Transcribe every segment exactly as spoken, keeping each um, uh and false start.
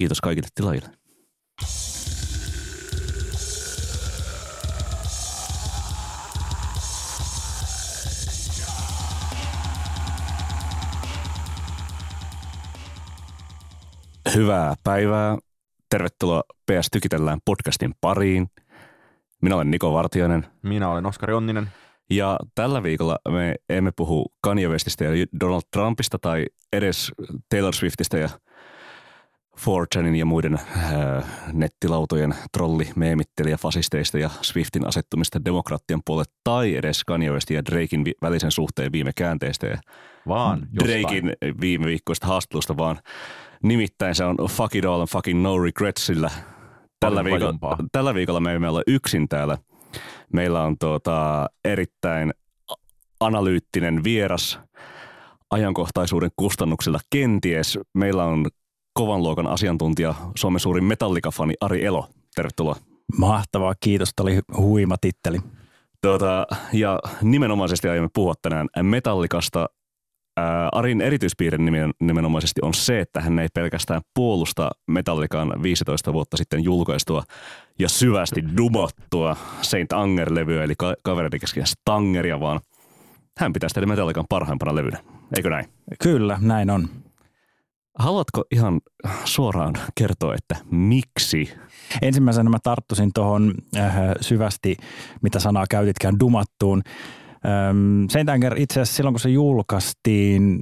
Kiitos kaikille tilaajille. Hyvää päivää. Tervetuloa P S Tykitellään podcastin pariin. Minä olen Niko Vartiainen. Minä olen Oskari Onninen. Ja tällä viikolla me emme puhu Kanye Westistä ja Donald Trumpista tai edes Taylor Swiftistä ja four chanin ja muiden äh, nettilautojen trollimeemittelijä fasisteista ja Swiftin asettumista demokraattien puolelle tai edes Kanye Westin ja Drakein vi- välisen suhteen viime käänteistä ja vaan Drakein viime viikkoista haastattelusta, vaan nimittäin se on fuck it all and fucking no regretsillä. Tällä, viikolla, tällä viikolla me emme ole yksin täällä. Meillä on tuota erittäin analyyttinen vieras ajankohtaisuuden kustannuksilla kenties. Meillä on kovan luokan asiantuntija, Suomen suurin Metallica-fani Ari Elo. Tervetuloa. Mahtavaa, kiitos. Tämä oli huima titteli. Tuota, ja nimenomaisesti aiomme puhua tänään Metallicasta. Ää, Arin erityispiirre nimenomaisesti on se, että hän ei pelkästään puolusta Metallicaan viisitoista vuotta sitten julkaistua ja syvästi dumattua Saint Anger-levyä, eli ka- kavereiden kesken stangeria, vaan hän pitää sitä Metallican parhaimpana levynä. Eikö näin? Kyllä, näin on. Haluatko ihan suoraan kertoa, että miksi? Ensimmäisenä mä tarttusin tuohon äh, syvästi, mitä sanaa käytitkään, dumattuun. Ähm, Saint Anger itse asiassa silloin, kun se julkaistiin,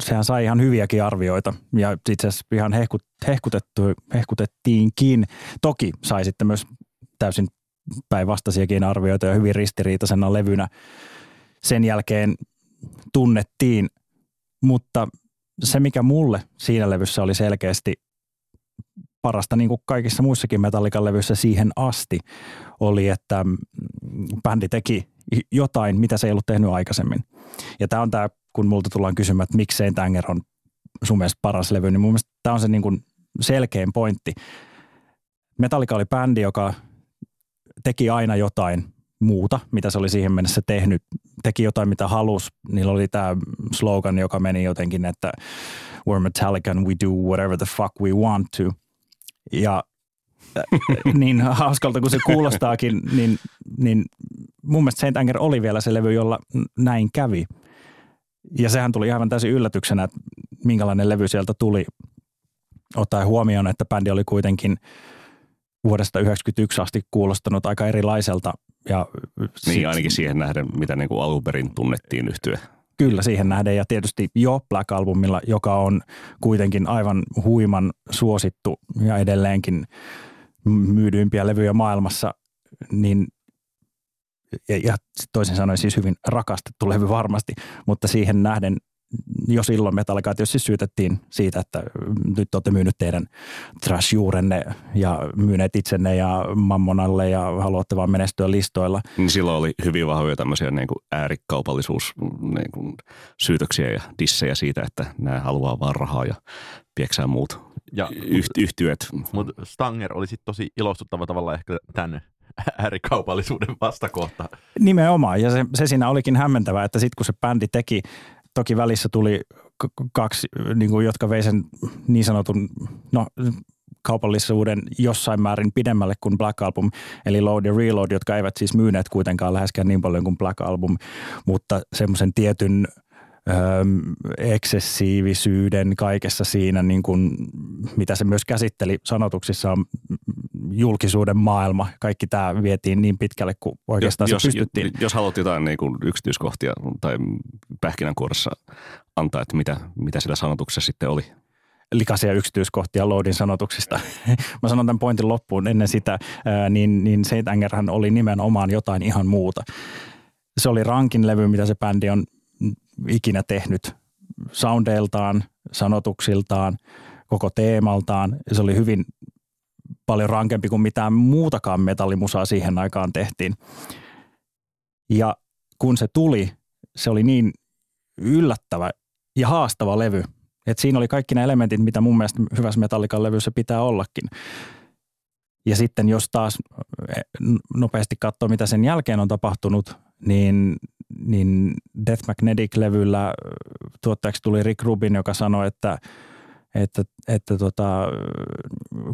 sehän sai ihan hyviäkin arvioita ja itse asiassa ihan hehkut, hehkutettu, hehkutettiinkin. Toki sai sitten myös täysin päinvastaisiakin arvioita ja hyvin ristiriitaisena levynä sen jälkeen tunnettiin, mutta se, mikä mulle siinä levyssä oli selkeästi parasta, niin kuin kaikissa muissakin Metallican levyissä siihen asti, oli, että bändi teki jotain, mitä se ei ollut tehnyt aikaisemmin. Ja tämä on tämä, kun multa tullaan kysymään, että miksi Saint Anger on sun mielestä paras levy, niin mun mielestä tämä on se niin kuin selkein pointti. Metallica oli bändi, joka teki aina jotain muuta, mitä se oli siihen mennessä tehnyt. Teki jotain, mitä halusi. Niillä oli tämä slogan, joka meni jotenkin, että we're Metallica and we do whatever the fuck we want to. Ja niin hauskalta kuin se kuulostaakin, niin, niin mun mielestä Saint Anger oli vielä se levy, jolla näin kävi. Ja sehän tuli ihan täysin yllätyksenä, että minkälainen levy sieltä tuli. Ottaen huomioon, että bändi oli kuitenkin vuodesta yhdeksänkymmentäyksi asti kuulostanut aika erilaiselta. Ja sit, niin ainakin siihen nähden, mitä niin kuin alun perin tunnettiin yhtyä. Kyllä siihen nähden ja tietysti jo Black Albumilla, joka on kuitenkin aivan huiman suosittu ja edelleenkin myydyimpiä levyjä maailmassa, niin ja, ja toisin sanoen siis hyvin rakastettu levy varmasti, mutta siihen nähden jo silloin Metallica tietysti syytettiin siitä, että nyt olette myynyt teidän trash-juurenne ja myyneet itsenne ja mammonalle ja haluatte vaan menestyä listoilla. Niin silloin oli hyvin vahvoja tämmöisiä niin kuin äärikaupallisuus niin kuin syytöksiä ja dissejä siitä, että nämä haluaa vaan rahaa ja pieksää muut ja, yht- yhtyöt. Mutta Stanger oli sitten tosi ilostuttava tavalla ehkä tänne äärikaupallisuuden vastakohta. Nimenomaan ja se, se siinä olikin hämmentävää, että sitten kun se bändi teki, toki välissä tuli kaksi, niin kuin, jotka vei sen niin sanotun no, kaupallisuuden jossain määrin pidemmälle kuin Black Album, eli Load ja Reload, jotka eivät siis myyneet kuitenkaan läheskään niin paljon kuin Black Album, mutta semmoisen tietyn öö, eksessiivisyyden kaikessa siinä, niin kuin, mitä se myös käsitteli sanotuksissaan, julkisuuden maailma. Kaikki tämä vietiin niin pitkälle kuin oikeastaan jos, se pystyttiin. Jos, jos haluat jotain niin kuin yksityiskohtia tai pähkinänkuoressa antaa, että mitä, mitä sillä sanotuksessa sitten oli? Likaisia yksityiskohtia Loadin sanotuksista. Mä sanon tämän pointin loppuun ennen sitä, niin, niin Saint Angerhän oli nimenomaan jotain ihan muuta. Se oli rankin levy, mitä se bändi on ikinä tehnyt soundeiltaan, sanotuksiltaan, koko teemaltaan. Se oli hyvin paljon rankempi kuin mitään muutakaan metallimusaa siihen aikaan tehtiin. Ja kun se tuli, se oli niin yllättävä ja haastava levy, että siinä oli kaikki nämä elementit, mitä mun mielestä hyvässä Metallican levyssä pitää ollakin. Ja sitten jos taas nopeasti katsoo, mitä sen jälkeen on tapahtunut, niin, niin Death Magnetic-levyllä tuottajaksi tuli Rick Rubin, joka sanoi, että että, että tota,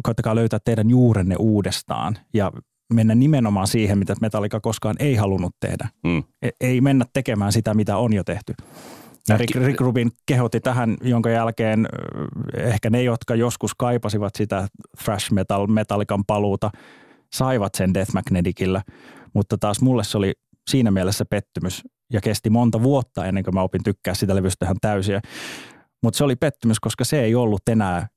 koittakaa löytää teidän juurenne uudestaan ja mennä nimenomaan siihen, mitä Metallica koskaan ei halunnut tehdä. Mm. Ei mennä tekemään sitä, mitä on jo tehty. Ja Rick, Rick Rubin kehotti tähän, jonka jälkeen ehkä ne, jotka joskus kaipasivat sitä thrash metal, Metallican paluuta, saivat sen Death Magneticillä, mutta taas mulle se oli siinä mielessä pettymys ja kesti monta vuotta ennen kuin mä opin tykkää sitä levystä ihan täysiä. Mutta se oli pettymys, koska se ei ollut enää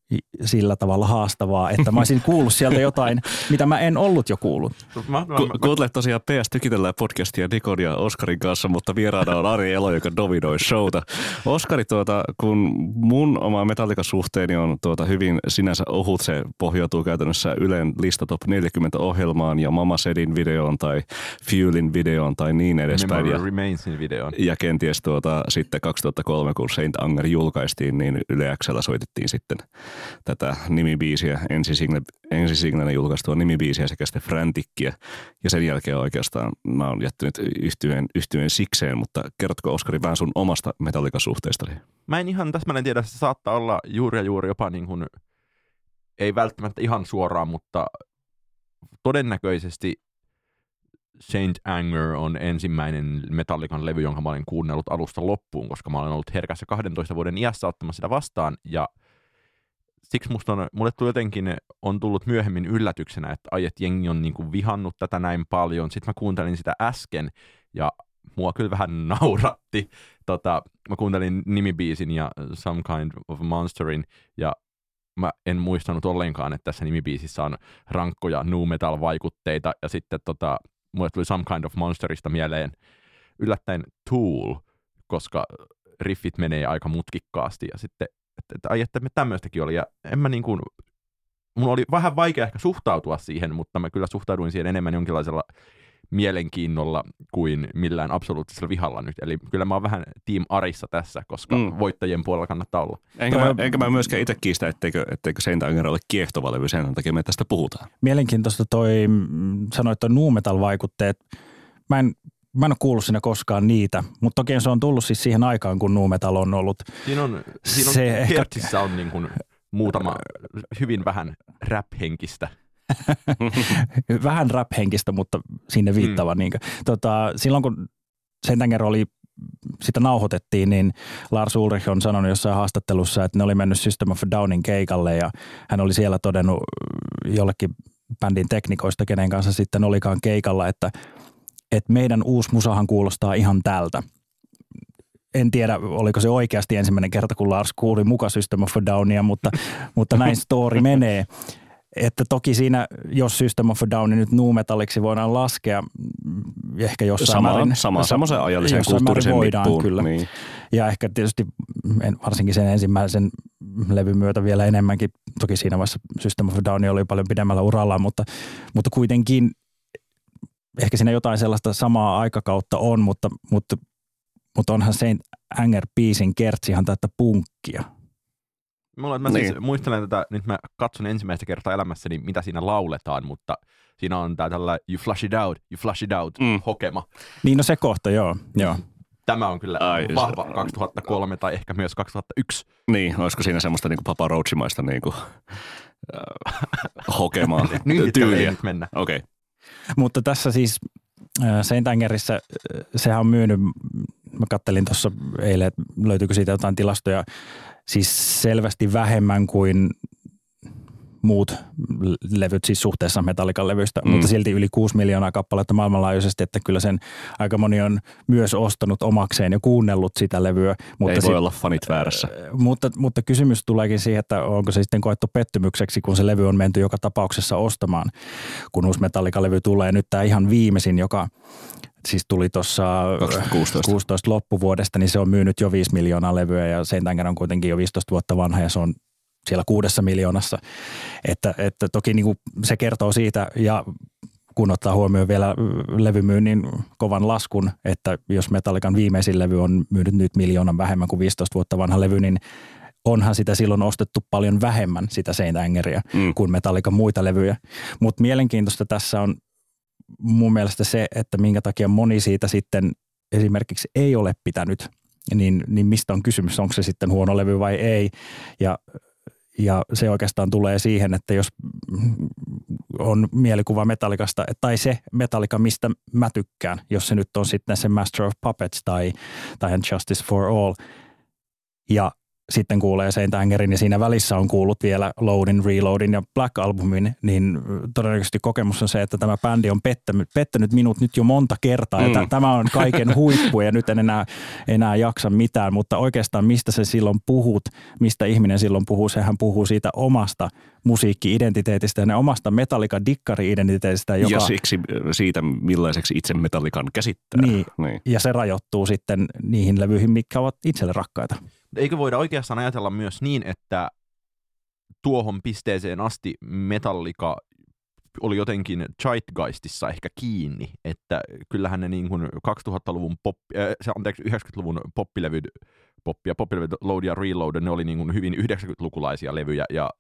sillä tavalla haastavaa, että mä olisin kuullut sieltä jotain, mitä mä en ollut jo kuullut. Ku- Kuuntelet tosiaan P S Tykitellään podcastia Nikon ja Oskarin kanssa, mutta vieraana on Ari Elo, joka dominoi showta. Oskari, tuota, kun mun oma Metallica-suhteeni on tuota, hyvin sinänsä ohut, se pohjautuu käytännössä Ylen lista top neljäkymmentä ohjelmaan ja Mama Saidin videoon tai Fuelin videoon tai niin edespäin. Ja, ja kenties tuota, sitten kaksituhattakolme, kun Saint Anger julkaistiin, niin Yle X:llä soitettiin sitten tätä nimibiisiä, ensisignalina julkaistua nimibiisiä sekä sitten Frantikkiä. Ja sen jälkeen oikeastaan mä oon jättänyt yhtyeen, yhtyeen sikseen, mutta kerrotko Oskari vähän sun omasta Metallica-suhteestasi? Mä en ihan täsmälleen tiedä, se saattaa olla juuri ja juuri jopa niin kuin, ei välttämättä ihan suoraan, mutta todennäköisesti Saint Anger on ensimmäinen Metallican levy, jonka mä olen kuunnellut alusta loppuun, koska mä olen ollut herkässä kahdentoista vuoden iässä ottamassa sitä vastaan ja siksi musta on, mulle tuli jotenkin, on tullut myöhemmin yllätyksenä, että ai, et jengi on niinku vihannut tätä näin paljon. Sitten mä kuuntelin sitä äsken ja mua kyllä vähän nauratti. Tota, mä kuuntelin nimibiisin ja Some Kind of Monsterin ja mä en muistanut ollenkaan, että tässä nimibiisissä on rankkoja nu metal-vaikutteita. Ja sitten tota, mulle tuli Some Kind of Monsterista mieleen yllättäen Tool, koska riffit menee aika mutkikkaasti ja sitten Että, että ai, että me tämmöistäkin oli, ja en mä niin kuin, mun oli vähän vaikea ehkä suhtautua siihen, mutta mä kyllä suhtauduin siihen enemmän jonkinlaisella mielenkiinnolla kuin millään absoluuttisella vihalla nyt. Eli kyllä mä oon vähän team Arissa tässä, koska mm. voittajien puolella kannattaa olla. Enkä mä, enkä mä myöskään itse kiistä, etteikö, etteikö Saint Anger ole kiehtova levy, sen takia me tästä puhutaan. Mielenkiintoista toi, sanoit toi nu metal-vaikutteet. Mä en... Mä en ole kuullut siinä koskaan niitä, mutta toki se on tullut siis siihen aikaan, kun nu metal on ollut. Siinä on, siinä on se kertissä ehkä... on niin kuin muutama hyvin vähän rap-henkistä. Vähän rap-henkistä, mutta sinne viittava. Mm. Niin tota, silloin kun Saint Anger oli, sitä nauhoitettiin, niin Lars Ulrich on sanonut jossain haastattelussa, että ne oli mennyt System of a Downin keikalle ja hän oli siellä todennut jollekin bändin teknikoista, kenen kanssa sitten olikaan keikalla, että että meidän uusi musahan kuulostaa ihan tältä. En tiedä, oliko se oikeasti ensimmäinen kerta, kun Lars kuuli muka System of a Downia, mutta, mutta näin story menee. Että toki siinä, jos System of a Downi nyt nu-metalliksi voidaan laskea, ehkä jossain sama, määrin. Sama, semmoisen ajalliseen kulttuurisen voidaan kyllä. Niin. Ja ehkä tietysti varsinkin sen ensimmäisen levyn myötä vielä enemmänkin. Toki siinä vaiheessa System of a Downi oli paljon pidemmällä uralla, mutta, mutta kuitenkin ehkä siinä jotain sellaista samaa aikakautta on, mutta, mutta, mutta onhan Saint Anger-biisin kertsi ihan täyttä punkkia. Mulla, mä niin. siis muistelen tätä, nyt mä katson ensimmäistä kertaa elämässäni, mitä siinä lauletaan, mutta siinä on tää tällä you flush it out, you flush it out mm. hokema. Niin no se kohta, joo. joo. Tämä on kyllä Ai, vahva kaksituhattakolme tai ehkä myös kaksituhattayksi. Niin, olisiko siinä semmoista niinku Papa Roachimaista niinku hokemaa nyt tyyliä? Nyt mennä. Okei. Okay. Mutta tässä siis Saint Angerissä, sehän on myynyt, mä kattelin tuossa eilen, että löytyykö siitä jotain tilastoja, siis selvästi vähemmän kuin muut levyt, siis suhteessa Metallican levyistä, mm. mutta silti yli kuusi miljoonaa kappaletta maailmanlaajuisesti, että kyllä sen aika moni on myös ostanut omakseen ja kuunnellut sitä levyä. Mutta ei sit, voi olla fanit väärässä. Mutta, mutta kysymys tuleekin siihen, että onko se sitten koettu pettymykseksi, kun se levy on menty joka tapauksessa ostamaan, kun uusi Metallican levy tulee. Nyt tämä ihan viimeisin, joka siis tuli tuossa kaksituhattakuusitoista loppuvuodesta, niin se on myynyt jo viisi miljoonaa levyä ja Saint Anger on kuitenkin jo viisitoista vuotta vanha ja se on siellä kuudessa miljoonassa, että, että toki niin kuin se kertoo siitä ja kun ottaa huomioon vielä levymyynnin kovan laskun, että jos Metallican viimeisin levy on myynyt nyt miljoonan vähemmän kuin viisitoista vuotta vanha levy, niin onhan sitä silloin ostettu paljon vähemmän sitä Saint Angeria mm. kuin Metallican muita levyjä. Mutta mielenkiintoista tässä on mun mielestä se, että minkä takia moni siitä sitten esimerkiksi ei ole pitänyt, niin, niin mistä on kysymys, onko se sitten huono levy vai ei ja Ja se oikeastaan tulee siihen, että jos on mielikuva Metallicasta, tai se Metallica, mistä mä tykkään, jos se nyt on sitten se Master of Puppets tai, tai And Justice for All. Ja sitten kuulee Saint Angerin ja siinä välissä on kuullut vielä Loadin, Reloadin ja Black Albumin, niin todennäköisesti kokemus on se, että tämä bändi on pettänyt, pettänyt minut nyt jo monta kertaa. Mm. Ja tämä on kaiken huippu ja nyt en enää, enää jaksa mitään, mutta oikeastaan mistä se silloin puhut, mistä ihminen silloin puhuu, sehän puhuu siitä omasta musiikki-identiteetistä ja omasta Metallica-dikkari-identiteetistä. Joka... Ja siksi siitä, millaiseksi itse Metallican käsittää. Niin. niin, ja se rajoittuu sitten niihin levyihin, mitkä ovat itselle rakkaita. Eikö voida oikeastaan ajatella myös niin, että tuohon pisteeseen asti Metallica oli jotenkin zeitgeistissa ehkä kiinni, että kyllähän ne niin kuin kaksituhattaluvun pop, äh, anteeksi, yhdeksänkymmentäluvun poppilevyt, poppia, poppilevyt, Load ja Reload, ne oli niin kuin hyvin yhdeksänkymmentälukulaisia levyjä ja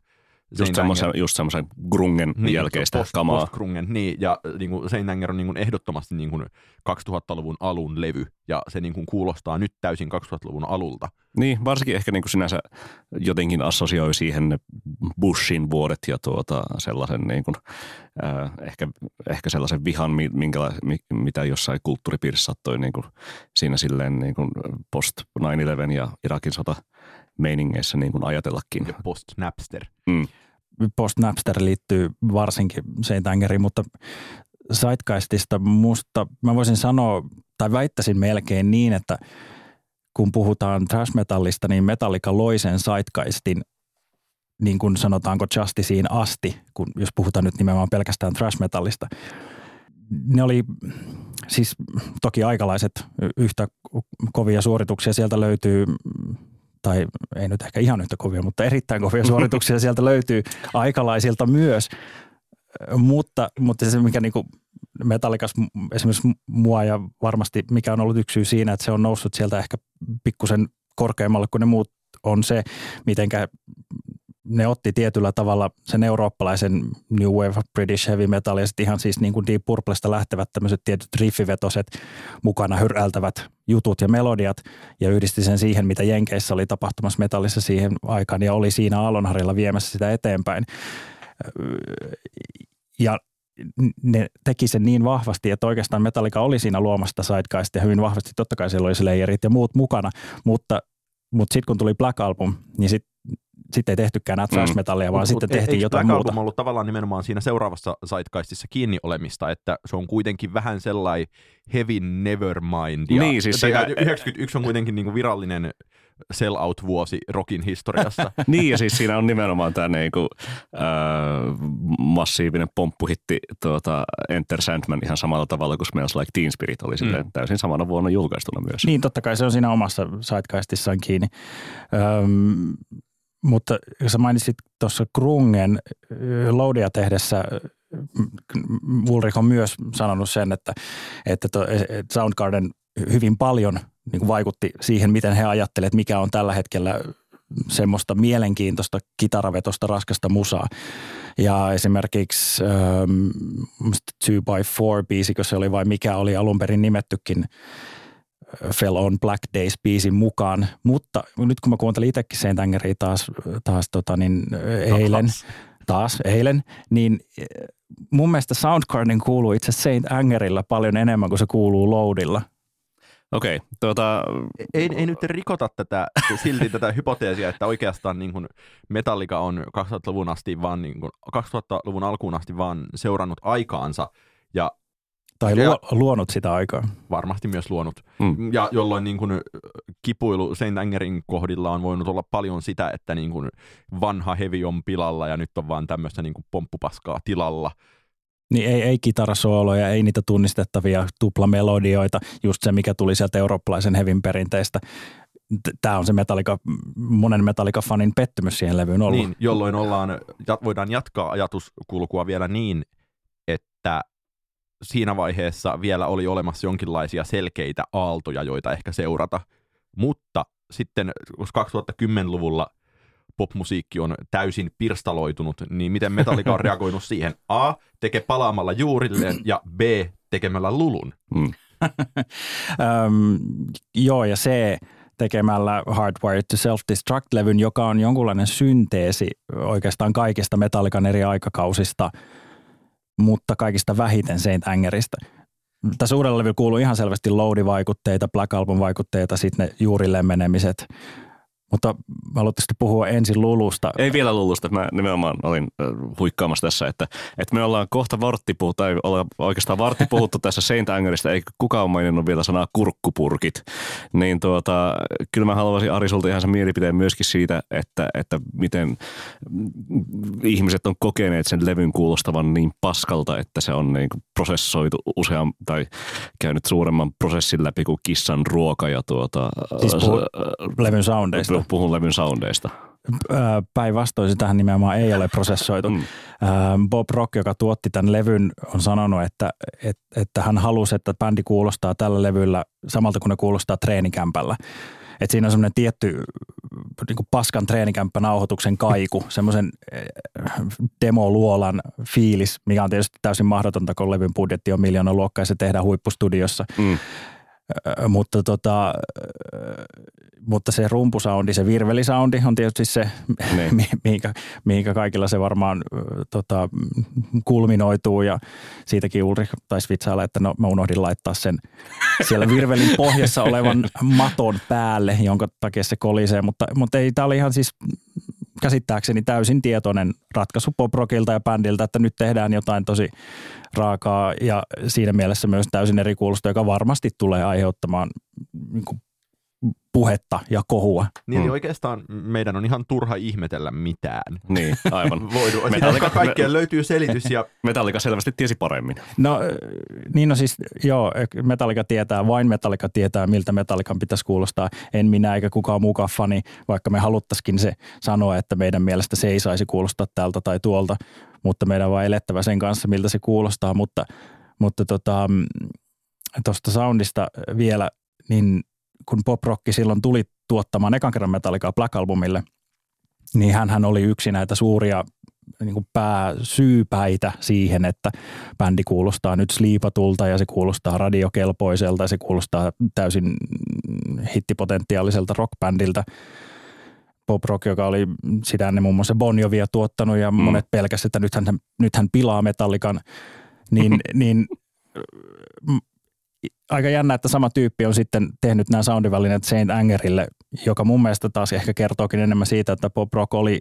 Just semmoisen, just semmoisen grungen niin, jälkeistä post, kamaa. Post-grungen, niin. Ja niin kuin Saint Anger on niin kuin ehdottomasti niin kuin kaksituhattaluvun alun levy, ja se niin kuin kuulostaa nyt täysin kaksituhattaluvun alulta. Niin, varsinkin ehkä niin kuin sinänsä jotenkin assosioi siihen ne Bushin vuodet ja tuota sellaisen niin kuin, äh, ehkä, ehkä sellaisen vihan, minkäla- mitä jossain kulttuuripiirissä sattui niin kuin siinä silleen niin kuin post nine eleven ja Irakin sota meiningeissä niin kuin ajatellakin. Ja post-Napster. Mm. Post-Napster liittyy varsinkin Saint Angeriin, mutta zeitgeistista musta mä voisin sanoa, tai väittäisin melkein niin, että kun puhutaan thrash-metallista, niin Metallica loi sen zeitgeistin, niin kuin sanotaanko Justiceen asti, kun jos puhutaan nyt nimenomaan pelkästään thrash-metallista. Ne oli siis toki aikalaiset yhtä kovia suorituksia, sieltä löytyy... tai ei nyt ehkä ihan yhtä kovia, mutta erittäin kovia suorituksia sieltä löytyy aikalaisilta myös. Mutta, mutta se, mikä niin kuin Metallicas esimerkiksi mua ja varmasti mikä on ollut yksi syy siinä, että se on noussut sieltä ehkä pikkusen korkeammalle kuin ne muut, on se, mitenkä ne otti tietyllä tavalla sen eurooppalaisen New Wave British Heavy Metal ja sitten ihan siis niin kuin Deep Purplesta lähtevät tämmöiset tietyt riffivetoset mukana hyrältävät jutut ja melodiat ja yhdisti sen siihen, mitä Jenkeissä oli tapahtumassa metallissa siihen aikaan ja oli siinä aallonharjalla viemässä sitä eteenpäin. Ja ne teki sen niin vahvasti, että oikeastaan Metallica oli siinä luomasta zeitgeistia hyvin vahvasti. Totta kai siellä oli Slayerit ja muut mukana, mutta, mutta sitten kun tuli Black Album, niin sitten Sitten ei tehtykään nämä thrash-metallia, vaan mm. sitten tehtiin jotain muuta. Eikö Black Album ollut tavallaan nimenomaan siinä seuraavassa zeitgeistissa kiinni olemista, että se on kuitenkin vähän sellainen heavy nevermind. Niin, siis se... yhdeksänkymmentäyksi on kuitenkin niinku virallinen sell-out-vuosi rockin historiassa. Niin, ja siis siinä on nimenomaan tämä niinku, äh, massiivinen pomppuhitti tuota, Enter Sandman ihan samalla tavalla kuin Smells Like Teen Spirit oli mm. täysin samana vuonna julkaistuna myös. Niin, totta kai se on siinä omassa zeitgeistissaan kiinni. Öm, Mutta sä mainitsit tuossa grungen Loadia tehdessä, Ulrich on myös sanonut sen, että, että Soundgarden hyvin paljon niin kuin vaikutti siihen, miten he ajattelevat, että mikä on tällä hetkellä semmoista mielenkiintoista kitaravetosta, raskasta musaa. Ja esimerkiksi ähm, two by four-biisi, kun se oli vai mikä oli alun perin nimettykin, Fell on Black Days-biisin mukaan, mutta nyt kun mä kuuntelin itsekin Saint Angeria taas, taas tota niin, eilen, taas eilen, niin mun mielestä Soundgarden kuuluu itse Saint Angerilla paljon enemmän kuin se kuuluu Loadilla. Okei, okay, tuota... Ei, ei nyt rikota tätä, silti tätä hypoteesia, että oikeastaan niin kuin Metallica on kaksituhattaluvun asti vaan, niin kuin kaksituhattaluvun alkuun asti vaan seurannut aikaansa ja tai luo, luonut sitä aikaa. Varmasti myös luonut. Mm. Ja jolloin niin kuin kipuilu Saint Angerin kohdilla on voinut olla paljon sitä, että niin kuin vanha hevi on pilalla ja nyt on vaan tämmöistä niin kuin pomppupaskaa tilalla. Niin ei, ei kitarasooloja, ei niitä tunnistettavia tuplamelodioita, just se mikä tuli sieltä eurooppalaisen hevin perinteistä. Tämä on se Metallica, monen Metallica-fanin pettymys siihen levyyn ollut. Niin, jolloin ollaan, voidaan jatkaa ajatuskulkua vielä niin, että siinä vaiheessa vielä oli olemassa jonkinlaisia selkeitä aaltoja, joita ehkä seurata, mutta sitten kaksituhattakymmenluvulla popmusiikki on täysin pirstaloitunut, niin miten Metallica on reagoinut siihen? A. Tekee palaamalla juurilleen ja B. tekemällä lulun. Mm. um, joo ja C. tekemällä Hardwired to Self-Destruct-levyn, joka on jonkunlainen synteesi oikeastaan kaikista Metallican eri aikakausista, mutta kaikista vähiten Saint Angerista. Tässä uudella levyllä kuuluu ihan selvästi Load-vaikutteita, Black Album-vaikutteita, sitten ne juurilleen menemiset. Mutta haluatteko puhua ensin Lulusta? Ei vielä Lulusta. Mä nimenomaan olin huikkaamassa tässä, että, että me ollaan kohta vartti puhuttu, tai ollaan oikeastaan vartti puhuttu tässä Saint Angerista, eikä kukaan maininnut vielä sanaa kurkkupurkit. Niin tuota, kyllä mä haluaisin Ari sulta ihan sen mielipiteen myöskin siitä, että, että miten ihmiset on kokeneet sen levyn kuulostavan niin paskalta, että se on niin prosessoitu usean tai käynyt suuremman prosessin läpi kuin kissan ruoka. Ja tuota, siis puhut äh, levyn soundeista. Puhun levyn soundeista. Päinvastoin sitähän nimenomaan ei ole prosessoitu. Mm. Bob Rock, joka tuotti tämän levyn, on sanonut, että, että, että hän halusi, että bändi kuulostaa tällä levyllä samalta kuin ne kuulostaa treenikämpällä. Että siinä on semmoinen tietty niin kuin paskan treenikämppänauhoituksen kaiku, semmoisen demoluolan fiilis, mikä on tietysti täysin mahdotonta, kun levyn budjetti on miljoonan luokkaa ja se tehdään huippustudiossa. Mm. Mutta, tota, mutta se rumpusoundi, se virvelisoundi on tietysti se, mihinkä, mihinkä kaikilla se varmaan tota, kulminoituu. Ja siitäkin Ulrich taisi vitsailla, että no, mä unohdin laittaa sen siellä virvelin pohjassa olevan maton päälle, jonka takia se kolisee. Mutta, mutta ei, tämä oli ihan siis käsittääkseni täysin tietoinen ratkaisu Bob Rockilta ja bändiltä, että nyt tehdään jotain tosi raakaa ja siinä mielessä myös täysin eri kuulosta, joka varmasti tulee aiheuttamaan niin kuin puhetta ja kohua. Niin hmm. oikeastaan meidän on ihan turha ihmetellä mitään. Niin, aivan. Voidu. Metallica kaikkeen löytyy selitys ja Metallica selvästi tiesi paremmin. No niin, no siis joo, Metallica tietää, vain Metallica tietää, miltä Metallican pitäisi kuulostaa. En minä eikä kukaan muukaan fani, vaikka me haluttaisikin se sanoa, että meidän mielestä se ei saisi kuulostaa tältä tai tuolta, mutta meidän on vaan elettävä sen kanssa, miltä se kuulostaa. Mutta mutta tota, tuosta soundista vielä, niin kun Bob Rock silloin tuli tuottamaan ekan kerran Metallicaa Black Albumille, niin hänhän oli yksi näitä suuria niin kuin pääsyypäitä siihen, että bändi kuulostaa nyt sliipatulta ja se kuulostaa radiokelpoiselta ja se kuulostaa täysin hittipotentiaaliselta rockbändiltä. Bob Rock, joka oli sitä ennen muun muassa Bon Jovia tuottanut ja mm. monet pelkäsivät, että nythän, nythän pilaa Metallican, niin, niin aika jännä, että sama tyyppi on sitten tehnyt nämä soundivälineet Saint Angerille, joka mun mielestä taas ehkä kertookin enemmän siitä, että Bob Rock oli,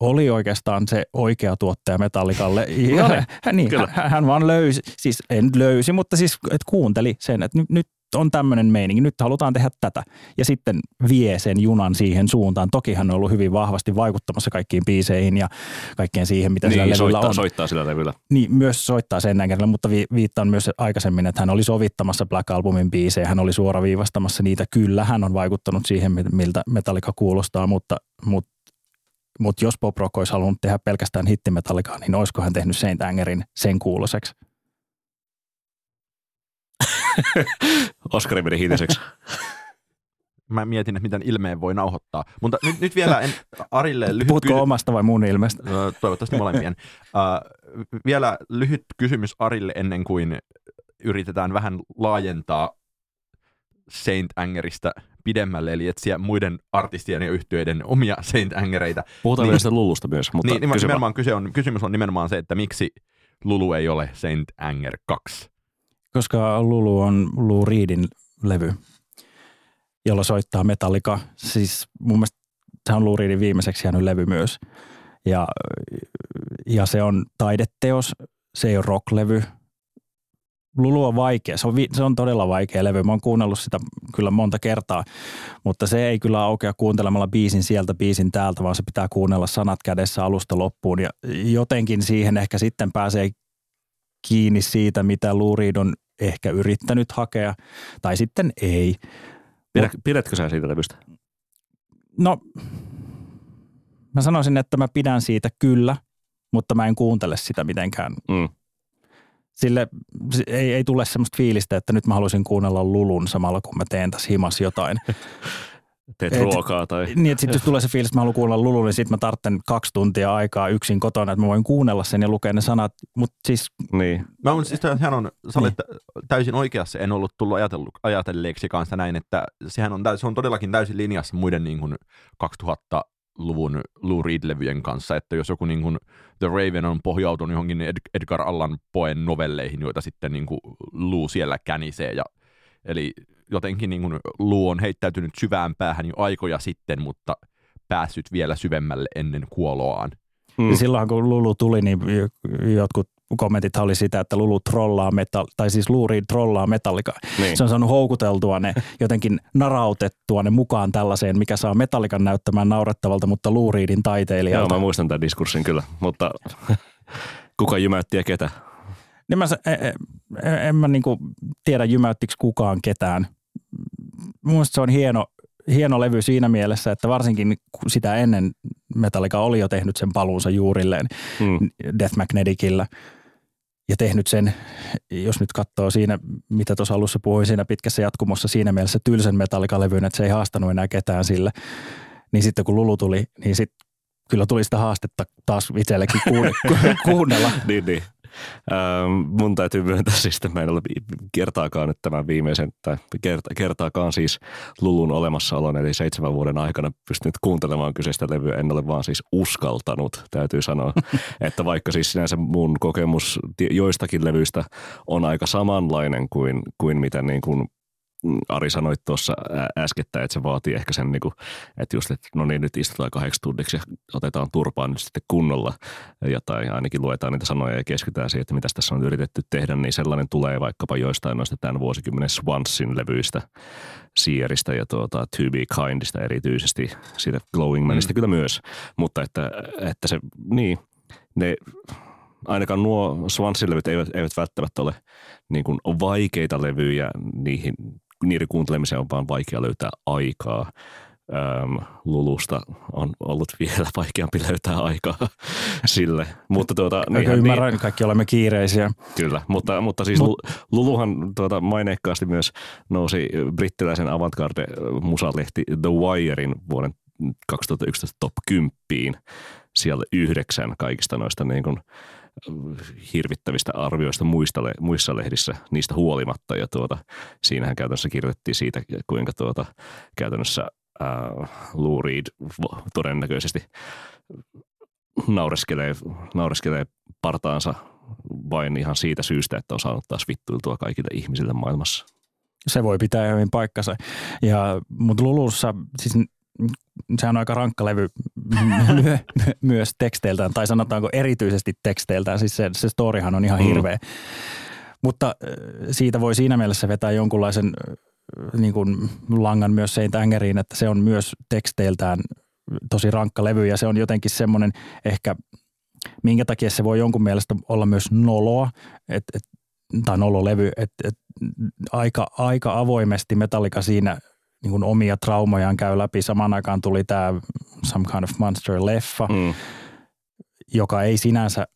oli oikeastaan se oikea tuottaja Metallicalle. Ja, hän, niin, hän, hän vaan löysi, siis en löysi, mutta siis et kuunteli sen, että nyt on tämmöinen meininki, nyt halutaan tehdä tätä. Ja sitten vie sen junan siihen suuntaan. Toki hän on ollut hyvin vahvasti vaikuttamassa kaikkiin biiseihin ja kaikkeen siihen, mitä niin, sillä levyllä soittaa, on. soittaa sillä levyllä. Niin, myös soittaa sen näin, mutta vi- viittaan myös aikaisemmin, että hän oli sovittamassa Black Albumin biisejä, hän oli suoraviivastamassa niitä. Kyllä, hän on vaikuttanut siihen, miltä Metallica kuulostaa, mutta, mutta, mutta jos Bob Rock olisi halunnut tehdä pelkästään hittimetallikaa, niin olisiko hän tehnyt Saint Angerin sen kuuloseksi? Oskari meni hiiliseksi. Mä mietin, että miten ilmeen voi nauhoittaa. Mutta nyt, nyt vielä en, Arille lyhyt... Puhutko kysy... omasta vai muun ilmeestä? Toivottavasti molempien. Uh, vielä lyhyt kysymys Arille ennen kuin yritetään vähän laajentaa Saint Angerista pidemmälle, eli etsiä muiden artistien ja yhtyeiden omia Saint Angereita. Puhutaan niin, yleensä Lulusta myös. Mutta niin, nimenomaan kyse on, kysymys on nimenomaan se, että miksi Lulu ei ole Saint Anger kaksi? Koska Lulu on Lou Reedin levy, jolla soittaa Metallica. Siis mun mielestä se on Lou Reedin viimeiseksi jäänyt levy myös. Ja, ja se on taideteos, se ei ole rocklevy. Lulu on vaikea, se on, vi- se on todella vaikea levy. Mä oon kuunnellut sitä kyllä monta kertaa, mutta se ei kyllä aukea kuuntelemalla biisin sieltä, biisin täältä, vaan se pitää kuunnella sanat kädessä alusta loppuun. Ja jotenkin siihen ehkä sitten pääsee kiinni siitä, mitä Lou Reed on ehkä yrittänyt hakea, tai sitten ei. Pidät, pidätkö sä siitä levystä? No, mä sanoisin, että mä pidän siitä kyllä, mutta mä en kuuntele sitä mitenkään. Mm. Sille ei, ei tule semmoista fiilistä, että nyt mä haluaisin kuunnella Lulun samalla, kun mä teen tässä himas jotain. teet et, ruokaa tai... Niin, että sitten jos tulee se fiilis, että mä haluan kuulla Lulu, niin sitten mä tarvitsen kaksi tuntia aikaa yksin kotona, että mä voin kuunnella sen ja lukea ne sanat, mutta siis... Niin. Mä oon siis, hän on, sä olet niin. täysin oikeassa, en ollut tullut ajatelleeksi kanssa näin, että sehän on, se on todellakin täysin linjassa muiden niin kuin kaksituhattaluvun Lou Reed-levyjen kanssa, että jos joku niin kuin The Raven on pohjautunut johonkin Edgar Allan Poen novelleihin, joita sitten niin kuin Lou siellä känisee ja... Eli jotenkin niin kuin Lou on heittäytynyt syvään päähän jo aikoja sitten, mutta päässyt vielä syvemmälle ennen kuoloaan. Mm. Silloin kun Lulu tuli, niin jotkut kommentit oli sitä, että Lulu trollaa metal, tai siis Lou Reed trollaa Metallicaa. Niin. Se on saanut houkuteltua ne, jotenkin narautettua ne mukaan tällaiseen, mikä saa Metallican näyttämään naurettavalta, mutta Lou Reedin taiteilijalta. Joo, mä muistan tämän diskurssin kyllä, mutta kuka jymäytti ja ketä? Niin mä, en, en mä niinku tiedä jymäyttikö kukaan ketään. Mun mielestä se on hieno, hieno levy siinä mielessä, että varsinkin sitä ennen Metallica oli jo tehnyt sen paluunsa juurilleen mm. Death Magneticillä ja tehnyt sen, jos nyt katsoo siinä, mitä tuossa alussa puhuin, siinä pitkässä jatkumossa siinä mielessä tylsän Metallica-levyyn, että se ei haastanut enää ketään sillä. Niin sitten kun Lulu tuli, niin sitten kyllä tuli sitä haastetta taas itsellekin kuunne- kuunnella. niin, niin. Ähm, mun täytyy myöntää siis, että mä en ole kertaakaan nyt tämän viimeisen, tai kert- kertaakaan siis Lulun olemassaolon, eli seitsemän vuoden aikana pystynyt kuuntelemaan kyseistä levyä, en ole vaan siis uskaltanut, täytyy sanoa, että vaikka siis sinänsä mun kokemus joistakin levyistä on aika samanlainen kuin, kuin mitä niin kuin Ari sanoi tuossa äskettä, että se vaatii ehkä sen, että just, että no niin, nyt istutaan kahdeksi tunniksi ja otetaan turpaan nyt sitten kunnolla ja tai ainakin luetaan niitä sanoja ja keskitytään siihen, että mitä tässä on yritetty tehdä, niin sellainen tulee vaikkapa joistain noista tämän vuosikymmenen Swansin levyistä, Seeristä ja tuota, To Be Kindista erityisesti, siitä Glowing Manista mm. kyllä myös, mutta että, että se, niin, ne... Ainakaan nuo Swansin levyt eivät, eivät välttämättä ole niin kuin vaikeita levyjä, niihin, niiden kuuntelemiseen on vaan vaikea löytää aikaa. Öm, Lulusta on ollut vielä vaikeampi löytää aikaa sille. Mutta tuota, niinhän, ymmärrän, niin, kaikki olemme kiireisiä. Kyllä, mutta, mutta siis Mut. Luluhan tuota, maineikkaasti myös nousi brittiläisen avantgarde-musalehti The Wirein vuoden kaksituhattayksitoista top kymmenen. Siellä yhdeksän kaikista noista niin kuin hirvittävistä arvioista muista, muissa lehdissä niistä huolimatta. Ja tuota, siinähän käytännössä kirjoitettiin siitä, kuinka tuota, käytännössä äh, Lou Reed todennäköisesti naureskelee, naureskelee partaansa vain ihan siitä syystä, että on saanut taas vittuiltua kaikille ihmisille maailmassa. Se voi pitää hyvin paikkansa. Ja, mutta Lulussa siis... Sehän on aika rankka levy my- myös teksteiltään, tai sanotaanko erityisesti teksteiltään, siis se, se storyhan on ihan hirveä. Mm. Mutta siitä voi siinä mielessä vetää jonkunlaisen niin kuin langan myös Saint Angeriin, että se on myös teksteiltään tosi rankka levy, ja se on jotenkin semmoinen ehkä, minkä takia se voi jonkun mielestä olla myös noloa, et, et, tai nololevy, että et, aika, aika avoimesti Metallica siinä niin kuin omia traumojaan käy läpi. Samaan aikaan tuli tämä Some Kind of Monster-leffa, mm. joka ei sinänsä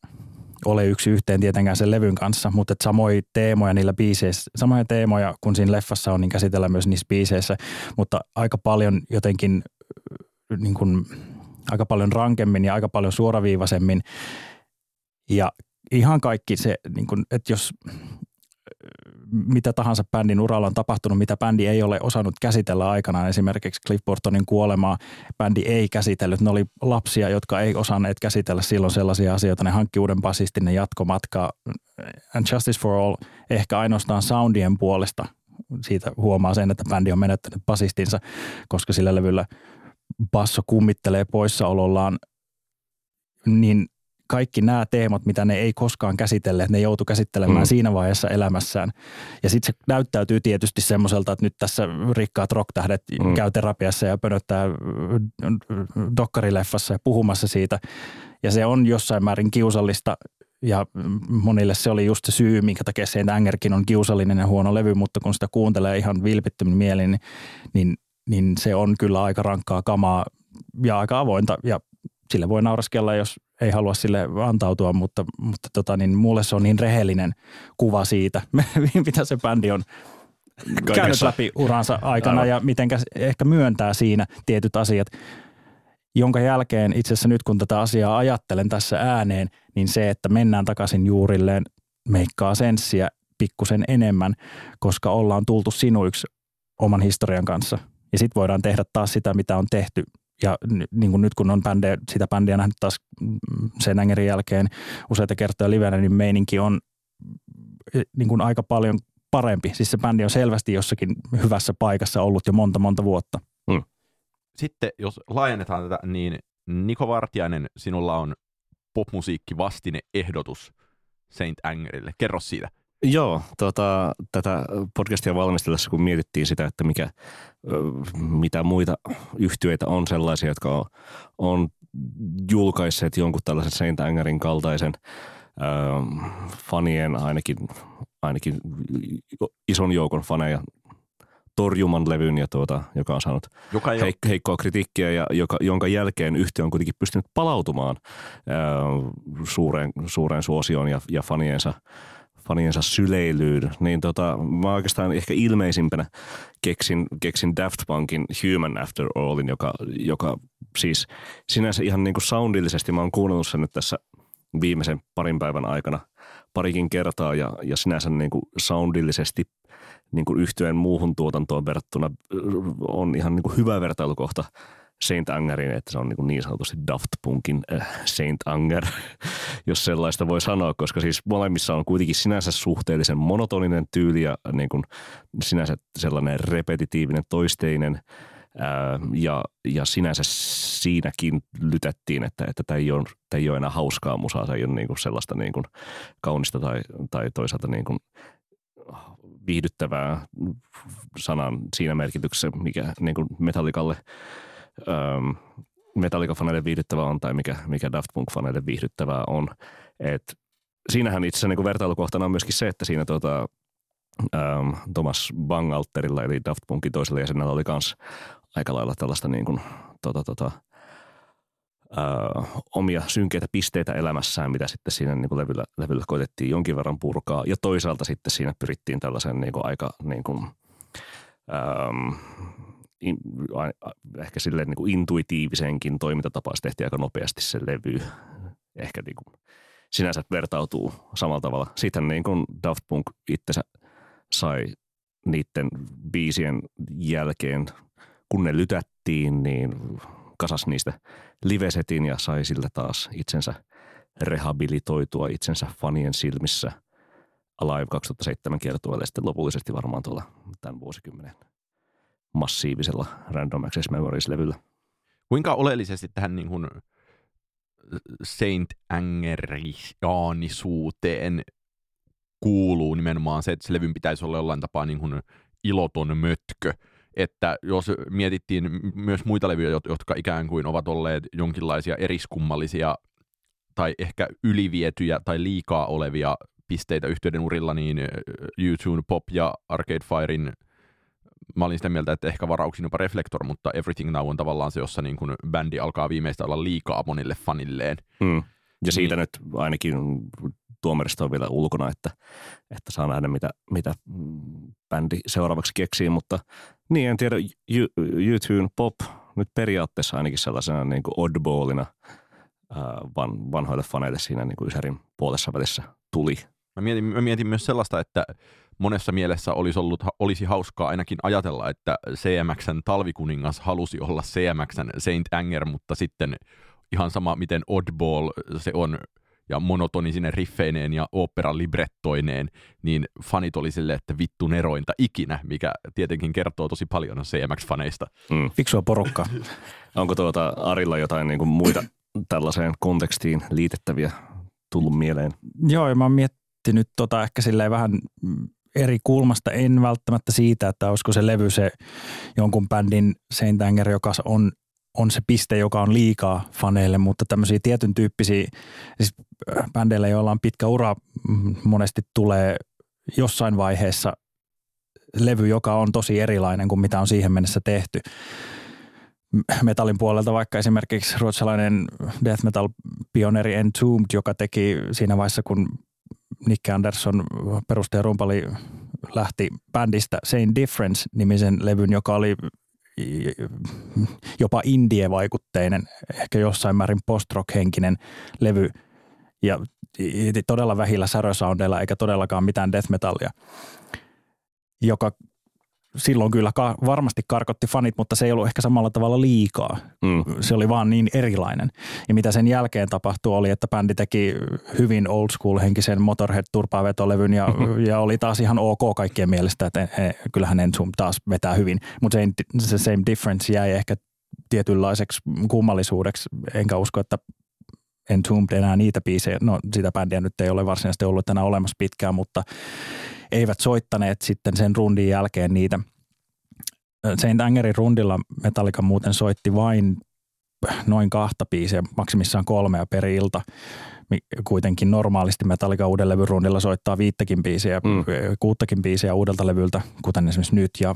ole yksi yhteen tietenkään sen levyn kanssa, mutta samoja teemoja niillä biiseissä, samoja teemoja kuin siinä leffassa on, niin käsitellään myös niissä biiseissä, mutta aika paljon jotenkin niin kuin, aika paljon rankemmin ja aika paljon suoraviivaisemmin. Ja ihan kaikki se, niin kuin, että jos... mitä tahansa bändin uralla on tapahtunut, mitä bändi ei ole osannut käsitellä aikanaan. Esimerkiksi Cliff Burtonin kuolemaa bändi ei käsitellyt. Ne oli lapsia, jotka ei osanneet käsitellä silloin sellaisia asioita. Ne hankki uuden basistin, ne jatkomatkaa. And Justice for All ehkä ainoastaan soundien puolesta. Siitä huomaa sen, että bändi on menettänyt basistinsa, koska sillä levyllä basso kummittelee poissaolollaan. Niin kaikki nämä teemot, mitä ne ei koskaan käsitelleet, ne joutu käsittelemään mm. siinä vaiheessa elämässään. Ja sitten se näyttäytyy tietysti semmoiselta, että nyt tässä rikkaat rocktähdet mm. käy terapiassa ja pönöttää dokkarileffassa ja puhumassa siitä. Ja se on jossain määrin kiusallista ja monille se oli just se syy, minkä takia Saint Angerkin on kiusallinen ja huono levy, mutta kun sitä kuuntelee ihan vilpittömin mielin, niin, niin se on kyllä aika rankkaa kamaa ja aika avointa ja sille voi nauraskella, jos ei halua sille antautua, mutta, mutta tota, niin mulle se on niin rehellinen kuva siitä, mitä se bändi on käynyt läpi uransa aikana ja miten ehkä myöntää siinä tietyt asiat, jonka jälkeen itse asiassa nyt kun tätä asiaa ajattelen tässä ääneen, niin se, että mennään takaisin juurilleen, meikkaa senssiä pikkusen enemmän, koska ollaan tultu sinuiksi oman historian kanssa. Ja sitten voidaan tehdä taas sitä, mitä on tehty. Ja niin kuin nyt kun on bändeä, sitä bändiä nähnyt taas Saint Angerin jälkeen useita kertoja livenä, niin meininki on niin kuin aika paljon parempi. Siis se bändi on selvästi jossakin hyvässä paikassa ollut jo monta monta vuotta. Hmm. Sitten jos laajennetaan tätä, niin Niko Vartiainen, sinulla on popmusiikkivastine-ehdotus Saint Angerille. Kerro siitä. Joo, tota, tätä podcastia valmistellessa, kun mietittiin sitä, että mikä, mitä muita yhtyeitä on sellaisia, jotka on, on julkaisseet jonkun tällaisen Saint Angerin kaltaisen äh, fanien, ainakin, ainakin ison joukon faneja, torjuman levyn, ja tuota, joka on saanut joka ei heik- heikkoa kritiikkiä ja joka, jonka jälkeen yhtye on kuitenkin pystynyt palautumaan äh, suureen, suureen suosioon ja, ja faniensa, faniensa syleilyyn. Niin tota, mä oikeastaan ehkä ilmeisimpänä keksin, keksin Daft Punkin Human After Allin, joka, joka siis sinänsä ihan niin kuin soundillisesti, mä oon kuunnellut sen nyt tässä viimeisen parin päivän aikana parikin kertaa ja, ja sinänsä niin kuin soundillisesti niin kuin yhtyeen muuhun tuotantoon verrattuna on ihan niin kuin hyvä vertailukohta Saint Angerin, että se on niin, niin sanotusti Daft Punkin äh, Saint Anger, jos sellaista voi sanoa, koska siis molemmissa on kuitenkin sinänsä suhteellisen monotoninen tyyli ja niin kuin sinänsä sellainen repetitiivinen, toisteinen ää, ja, ja sinänsä siinäkin lytättiin, että, että tämä ei ole, tämä ei ole enää hauskaa musaa, se ei ole niin kuin sellaista niin kuin kaunista tai, tai toisaalta niin kuin viihdyttävää sanan siinä merkityksessä, mikä niin kuin Metallicalle Metallica-faneille viihdyttävää on tai mikä, mikä Daft Punk-faneille viihdyttävää on. Et siinähän itse asiassa niin vertailukohtana on myöskin se, että siinä tuota, äm, Thomas Bangalterilla eli Daft Punkin toisella jäsenellä oli myös aika lailla tällaista niin kuin, tota, tota, ää, omia synkeitä pisteitä elämässään, mitä sitten siinä niin kuin levyllä, levyllä koitettiin jonkin verran purkaa. Ja toisaalta sitten siinä pyrittiin tällaisen niin kuin aika niin kuin, äm, ehkä silleen niin kuin intuitiivisenkin toimintatapaan, se tehtiin aika nopeasti se levy. Ehkä niin kuin sinänsä vertautuu samalla tavalla. Sitten niin kuin Daft Punk itsensä sai niiden biisien jälkeen, kun ne lytättiin, niin kasas niistä livesetin ja sai sillä taas itsensä rehabilitoitua itsensä fanien silmissä. Alive kaksituhattaseitsemän kiertueelle ja sitten lopullisesti varmaan tuolla tämän vuosikymmenen massiivisella Random Access Memories-levyllä. Kuinka oleellisesti tähän niin kuin Saint Angeriaanisuuteen kuuluu nimenomaan se, että se levyn pitäisi olla jollain tapaa niin kuin iloton mötkö? Että jos mietittiin myös muita levyjä, jotka ikään kuin ovat olleet jonkinlaisia eriskummallisia tai ehkä ylivietyjä tai liikaa olevia pisteitä yhteyden urilla, niin U two:n Pop ja Arcade Firein mä olin sitä mieltä, että ehkä varauksin jopa Reflektor, mutta Everything Now on tavallaan se, jossa niin kun bändi alkaa viimeistä olla liikaa monille fanilleen. Mm. Ja siitä niin nyt ainakin tuomarista on vielä ulkona, että, että saa nähdä, mitä, mitä bändi seuraavaksi keksii. Mutta niin, en tiedä, U two:n Pop nyt periaatteessa ainakin sellaisena niin kuin oddballina van, vanhoille faneille siinä niin kuin Ysärin puolessa välissä tuli. Mä mietin, mä mietin myös sellaista, että monessa mielessä olisi, ollut, olisi hauskaa ainakin ajatella, että C M X:n Talvikuningas halusi olla C M X:n Saint Anger, mutta sitten ihan sama, miten oddball se on ja monotonisine riffeineen ja oopperan librettoineen, niin fanit oli silleen, että vittu nerointa ikinä, mikä tietenkin kertoo tosi paljon C M X-faneista. Mm. Fiksua porukka. Onko tuota Arilla jotain niin kuin muita tällaiseen kontekstiin liitettäviä tullut mieleen? Joo, ja mä oon miettinyt tota ehkä silleen vähän eri kulmasta, en välttämättä siitä, että olisiko se levy se jonkun bändin Saint Anger, joka on, on se piste, joka on liikaa faneille, mutta tämmöisiä tietyn tyyppisiä, siis bändeillä, joilla on pitkä ura, monesti tulee jossain vaiheessa levy, joka on tosi erilainen kuin mitä on siihen mennessä tehty. Metallin puolelta vaikka esimerkiksi ruotsalainen death metal pioneeri Entombed, joka teki siinä vaiheessa, kun Nick Anderson perustaja rumpali lähti bändistä Same Difference-nimisen levyn, joka oli jopa indie-vaikutteinen, ehkä jossain määrin post-rock-henkinen levy ja todella vähillä särösoundeilla eikä todellakaan mitään death metallia, joka silloin kyllä varmasti karkotti fanit, mutta se ei ollut ehkä samalla tavalla liikaa. Mm. Se oli vaan niin erilainen. Ja mitä sen jälkeen tapahtui oli, että bändi teki hyvin old school henkisen Motorhead-turpaanvetolevyn ja, ja oli taas ihan ok kaikkien mielestä, että he, kyllähän Entombed taas vetää hyvin. Mutta se, se Same Difference jäi ehkä tietynlaiseksi kummallisuudeksi. Enkä usko, että Entombed enää niitä biisejä, no sitä bändiä nyt ei ole varsinaisesti ollut enää olemassa pitkään, mutta eivät soittaneet sitten sen rundin jälkeen niitä. Saint Angerin rundilla Metallica muuten soitti vain noin kahta biisiä, maksimissaan kolmea per ilta. Kuitenkin normaalisti Metallica uuden levyn rundilla soittaa viittäkin biisiä, mm. kuuttakin biisiä uudelta levyltä, kuten esimerkiksi nyt ja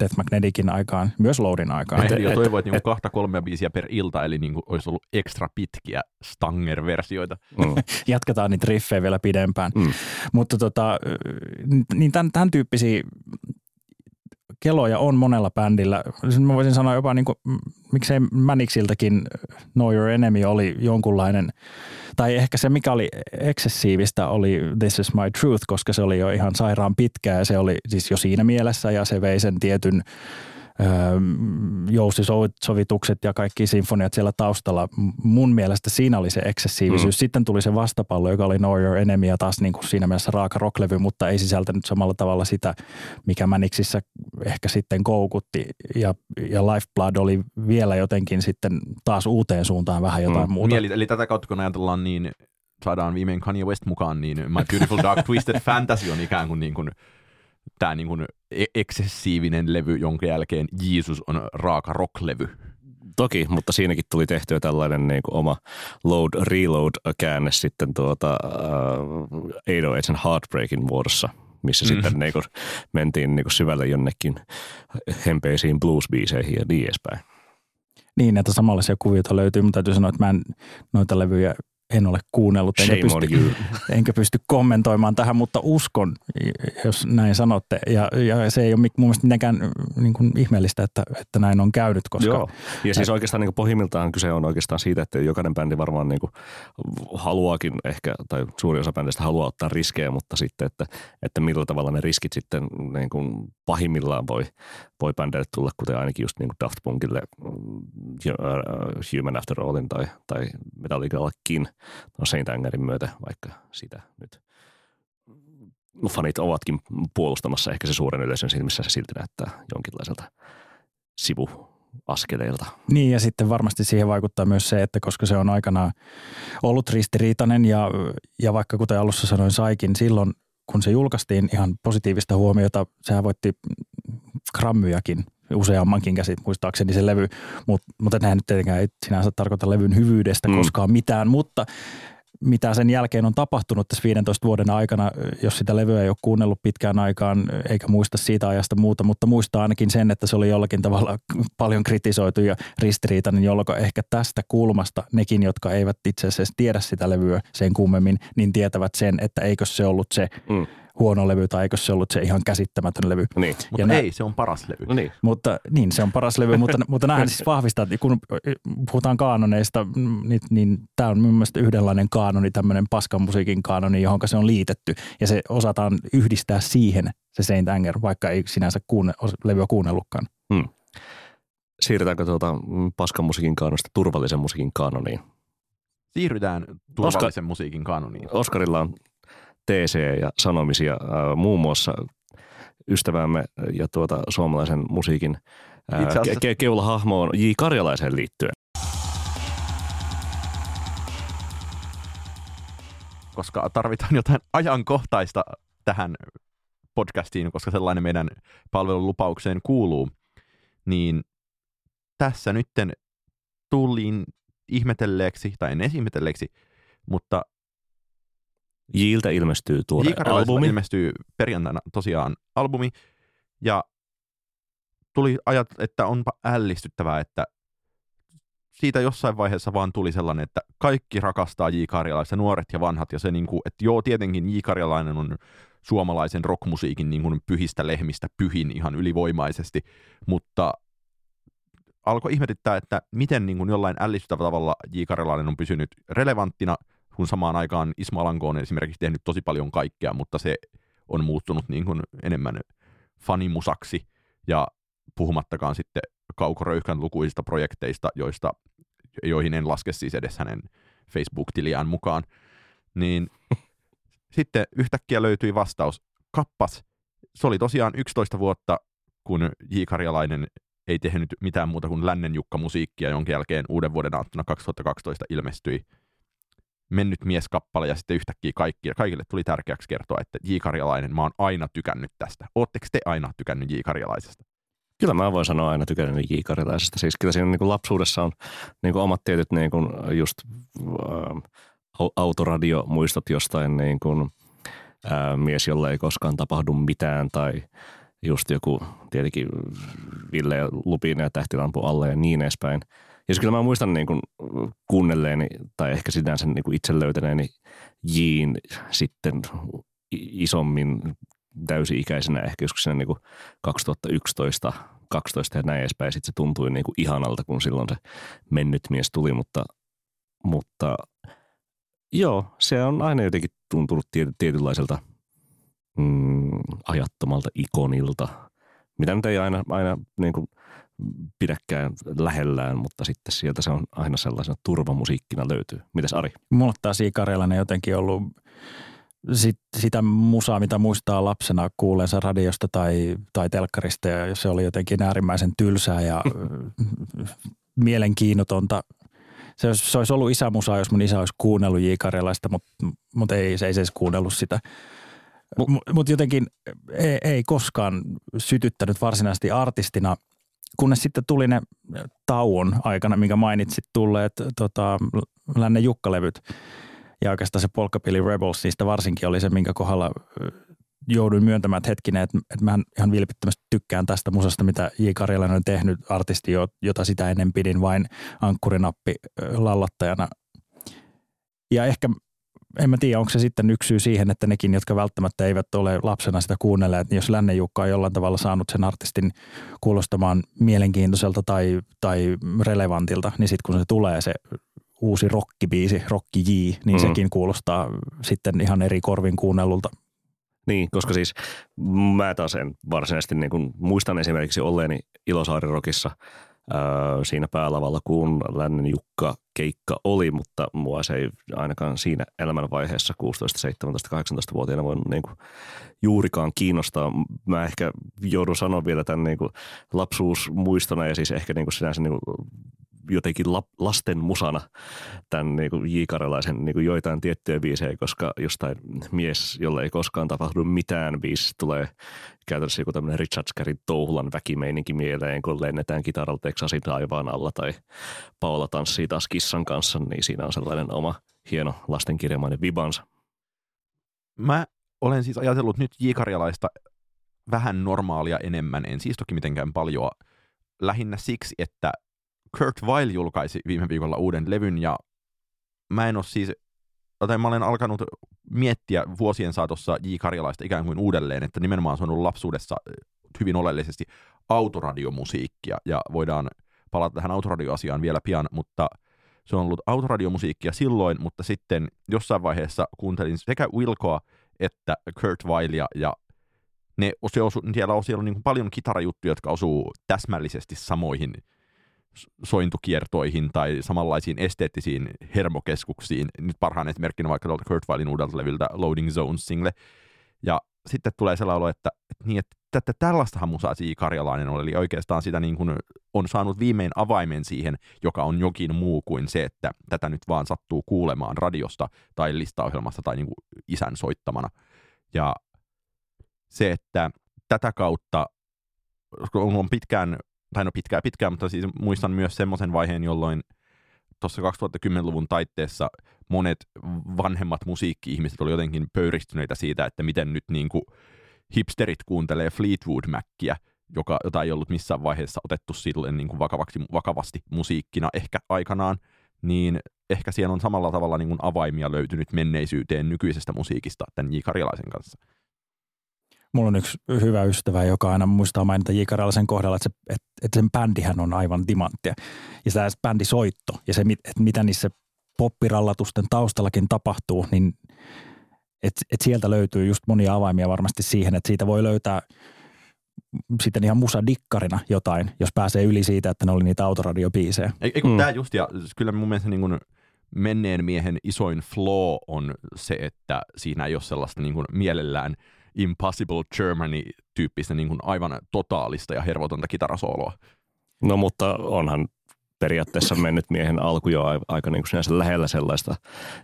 Death Magneticin aikaan, myös Loadin aikaan. Että jo toivoit niinku kahta kolmea biisiä per ilta, eli niinku olisi ollut ekstra pitkiä Stanger-versioita. Mm. Jatketaan niitä riffejä vielä pidempään. Mm. Mutta tota, niin tämän, tämän tyyppisiä keloja on monella bändillä. Mä voisin sanoa jopa, niin kuin, miksei Mäniksiltäkin Know Your Enemy oli jonkunlainen, tai ehkä se mikä oli eksessiivistä oli This Is My Truth, koska se oli jo ihan sairaan pitkä ja se oli siis jo siinä mielessä ja se vei sen tietyn öö, jousisovitukset ja kaikki sinfoniat siellä taustalla. Mun mielestä siinä oli se eksessiivisyys. Mm. Sitten tuli se vastapallo, joka oli Know Your Enemy ja taas niin kuin siinä mielessä raaka rocklevy, mutta ei sisältänyt samalla tavalla sitä, mikä Mäniksissä ehkä sitten koukutti ja, ja Lifeblood oli vielä jotenkin sitten taas uuteen suuntaan vähän jotain mm. muuta. Eli, eli tätä kautta kun ajatellaan niin, saadaan viimein Kanye West mukaan, niin My Beautiful Dark Twisted Fantasy on ikään kuin, niin kuin tämä niin kuin eksessiivinen levy, jonka jälkeen Jeesus on raaka rocklevy. Toki, mutta siinäkin tuli tehtyä tällainen niin kuin oma Load, Reload-käänne sitten tuota eight oh eight Heartbreakin vuorossa, missä mm. sitten niin kuin mentiin niin kuin syvälle jonnekin hempeisiin blues-biiseihin ja niin edespäin. Niin, että samanlaisia kuvioita löytyy, mutta täytyy sanoa, että mä en noita levyjä en ole kuunnellut, enkä pysty, enkä pysty kommentoimaan tähän, mutta uskon, jos näin sanotte. Ja, ja se ei ole mun mielestä mitenkään niin kuin ihmeellistä, että, että näin on käynyt. Koska joo, ja siis oikeastaan niin kuin pohjimmiltaan kyse on oikeastaan siitä, että jokainen bändi varmaan niin kuin haluaakin ehkä, tai suuri osa bändistä haluaa ottaa riskejä, mutta sitten, että, että millä tavalla ne riskit sitten niin kuin pahimmillaan voi, voi bändille tulla, kuten ainakin just niin kuin Daft Punkille, Human After Allin tai, tai Metallicallakin. No Saint Angerin myötä, vaikka sitä nyt fanit ovatkin puolustamassa ehkä se suuren yleisön silmissä, se silti näyttää jonkinlaiselta sivuaskeleilta. Niin ja sitten varmasti siihen vaikuttaa myös se, että koska se on aikanaan ollut ristiriitainen ja, ja vaikka kuten alussa sanoin saikin, silloin kun se julkaistiin ihan positiivista huomiota, sehän voitti Grammyjakin. Useammankin käsit muistaakseni se levy, mutta mut nehän nyt tietenkään ei sinänsä tarkoita levyn hyvyydestä mm. koskaan mitään, mutta mitä sen jälkeen on tapahtunut tässä viidentoista vuoden aikana, jos sitä levyä ei ole kuunnellut pitkään aikaan, eikä muista siitä ajasta muuta, mutta muistaa ainakin sen, että se oli jollakin tavalla paljon kritisoitu ja ristiriitainen, jolloin ehkä tästä kulmasta nekin, jotka eivät itse asiassa tiedä sitä levyä sen kummemmin, niin tietävät sen, että eikö se ollut se mm. huono levy tai eikö se ollut se ihan käsittämätön levy. Niin, mutta nä- ei, se on paras levy. No niin. Mutta niin, se on paras levy, mutta, mutta näähän siis vahvistaa, kun puhutaan kaanoneista, niin, niin tämä on mun mielestä yhdenlainen kaanoni, tämmöinen paskan musiikin kaanoni, johon se on liitetty. Ja se osataan yhdistää siihen, se Saint Anger, vaikka ei sinänsä kuunne, levyä kuunnellutkaan. Hmm. Siirrytäänkö tuota paskan musiikin kaanosta turvallisen musiikin kaanoniin? Siirrytään turvallisen Oska- musiikin kaanoniin. Oskarilla on teesejä ja sanomisia äh, muun muassa ystävämme ja tuota suomalaisen musiikin äh, ke- keulahahmoon J. Karjalaisen liittyen. Koska tarvitaan jotain ajankohtaista tähän podcastiin, koska sellainen meidän palvelulupaukseen kuuluu, niin tässä nytten tulin ihmetelleeksi, tai en edes ihmetelleeksi, mutta Jiltä ilmestyy tuore albumi. ilmestyy perjantaina tosiaan albumi. Ja tuli ajat, että onpa ällistyttävää, että siitä jossain vaiheessa vaan tuli sellainen, että kaikki rakastaa J. Karjalaista, nuoret ja vanhat. Ja se niin kuin, että joo, tietenkin J. Karjalainen on suomalaisen rockmusiikin niin kuin pyhistä lehmistä pyhin ihan ylivoimaisesti, mutta alkoi ihmetyttää, että miten niin kuin jollain ällistyttävällä tavalla J. Karjalainen on pysynyt relevanttina, kun samaan aikaan Ismo Alanko on esimerkiksi tehnyt tosi paljon kaikkea, mutta se on muuttunut niin kuin enemmän fanimusaksi, ja puhumattakaan sitten Kauko Röyhkän lukuisista projekteista, joista, joihin en laske siis edes hänen Facebook-tiliään mukaan, niin sitten yhtäkkiä löytyi vastaus. Kappas, se oli tosiaan yksitoista vuotta, kun J. Karjalainen ei tehnyt mitään muuta kuin Lännen Jukka-musiikkia, jonka jälkeen uuden vuoden aattona kaksituhattakaksitoista ilmestyi Mennyt mies -kappale, ja sitten yhtäkkiä kaikki, kaikille tuli tärkeäksi kertoa, että J. Karjalainen, mä oon aina tykännyt tästä. Ootteko te aina tykännyt J. Karjalaisesta? Kyllä mä voin sanoa aina tykännyt J. Karjalaisesta. Siis kyllä siinä niin kuin lapsuudessa on niin kuin omat tietyt niin kuin just äh, autoradiomuistot jostain niin kuin, äh, mies, jolle ei koskaan tapahdu mitään, tai just joku tietenkin Ville ja Lupinen ja Tähtilampun alle ja niin edespäin. Ja kyllä mä muistan niin kuin kuunnelleeni, tai ehkä sinänsä niin kuin itse löytäneeni J:n sitten isommin täysi-ikäisenä, ehkä joskus siinä niin kuin kaksituhattayksitoista, kaksitoista ja näin edespäin. Sitten se tuntui niin kuin ihanalta, kun silloin se mennyt mies tuli, mutta, mutta joo, se on aina jotenkin tuntunut tiety- tietynlaiselta mm, ajattomalta ikonilta, mitä nyt ei aina, aina niin kuin pidäkään lähellään, mutta sitten sieltä se on aina sellaisena turvamusiikkina löytyy. Mitäs Ari? Mulla taas J. Karjalainen jotenkin ollut sit, sitä musaa, mitä muistaa lapsena kuuleensa radiosta tai, tai telkkarista, ja se oli jotenkin äärimmäisen tylsää ja mielenkiinnotonta. Se, se olisi ollut isämusaa, jos mun isä olisi kuunnellut J. Karjalaista, mutta mut ei se ei edes kuunnellut sitä. Mutta mut jotenkin ei, ei koskaan sytyttänyt varsinaisesti artistina, kunnes sitten tuli ne tauon aikana, minkä mainitsit, tulleet tota, Lännen Jukka-levyt. Ja oikeastaan se Polkapilli Rebels, niistä varsinkin oli se, minkä kohdalla jouduin myöntämään, että hetkinen, että, että mä ihan vilpittömästi tykkään tästä musasta, mitä J. Karjalainen on tehnyt, artisti, jota sitä ennen pidin vain ankkurinappi lallattajana. Ja ehkä, en mä tiedä, onko se sitten yksi syy siihen, että nekin, jotka välttämättä eivät ole lapsena sitä kuunnelleet, niin jos Lännen Jukka on jollain tavalla saanut sen artistin kuulostamaan mielenkiintoiselta tai, tai relevantilta, niin sitten kun se tulee se uusi rockibiisi, Rocky J, niin mm-hmm. sekin kuulostaa sitten ihan eri korvin kuunnellulta. Niin, koska siis mä taas en varsinaisesti niin kun muistan esimerkiksi olleeni Ilosaarirokissa äh, siinä päälavalla, kun Lännen Jukka keikka oli, mutta mua se ei ainakaan siinä elämänvaiheessa kuusitoista, seitsemäntoista, kahdeksantoista-vuotiaana voi niin kuin juurikaan kiinnostaa. Mä ehkä joudun sanoa vielä tämän niin kuin lapsuusmuistona ja siis ehkä niin kuin sinänsä niin kuin jotenkin la- lasten musana tämän niin kuin J. Karjalaisen niin kuin joitain tiettyjä biisejä, koska jostain mies, jolle ei koskaan tapahdu mitään biisistä, tulee käytännössä joku tämmöinen Richard Scarrin Touhulan väkimeininki mieleen, kun lennetään kitaralla Texasin taivaan alla tai Paula tanssii taas kissan kanssa, niin siinä on sellainen oma hieno lastenkirjamainen vibansa. Mä olen siis ajatellut nyt J. Karjalaista vähän normaalia enemmän, en siis toki mitenkään paljoa, lähinnä siksi, että Kurt Weill julkaisi viime viikolla uuden levyn, ja mä en ole siis, tai mä olen alkanut miettiä vuosien saatossa J. Karjalaista ikään kuin uudelleen, että nimenomaan se on ollut lapsuudessa hyvin oleellisesti autoradiomusiikkia, ja voidaan palata tähän autoradioasiaan vielä pian, mutta se on ollut autoradiomusiikkia silloin, mutta sitten jossain vaiheessa kuuntelin sekä Wilcoa että Kurt Weillia, ja ne se osu, siellä on, siellä on niin paljon kitarajuttuja, jotka osuu täsmällisesti samoihin sointukiertoihin tai samanlaisiin esteettisiin hermokeskuksiin. Nyt parhaan esimerkkinä vaikka tuolta Kurt Weillin uudelta leviltä Loading Zones-single. Ja sitten tulee sellainen olo, että, että, niin, että tällaistahan musaa J. Karjalainen oli. Eli oikeastaan sitä niin kuin on saanut viimein avaimen siihen, joka on jokin muu kuin se, että tätä nyt vaan sattuu kuulemaan radiosta tai listaohjelmasta tai niin kuin isän soittamana. Ja se, että tätä kautta on pitkään tai no pitkään pitkään, mutta siis muistan myös semmoisen vaiheen, jolloin tuossa kaksituhattakymmenluvun taitteessa monet vanhemmat musiikki-ihmiset oli jotenkin pöyristyneitä siitä, että miten nyt niin kuin hipsterit kuuntelee Fleetwood Macia, joka, jota ei ollut missään vaiheessa otettu silleen niin kuin vakavaksi, vakavasti musiikkina ehkä aikanaan, niin ehkä siellä on samalla tavalla niin kuin avaimia löytynyt menneisyyteen nykyisestä musiikista tämän J. Karjalaisen kanssa. Mulla on yksi hyvä ystävä, joka aina muistaa mainita J. Karjalaisen kohdalla, että, se, että sen bändihän on aivan timanttia. Ja se bändi soitto ja se, että mitä niissä poppirallatusten taustallakin tapahtuu, niin että et sieltä löytyy just monia avaimia varmasti siihen, että siitä voi löytää sitten ihan musadikkarina jotain, jos pääsee yli siitä, että ne oli niitä autoradiobiisejä. Ei, ei kun mm. tää just, ja kyllä mun mielestä niin kun menneen miehen isoin flaw on se, että siinä ei ole sellaista niin kun mielellään Impossible Germany-tyyppistä niin kuin aivan totaalista ja hervotonta kitarasooloa. No mutta onhan periaatteessa mennyt miehen alku jo aika niin kuin sinänsä lähellä sellaista,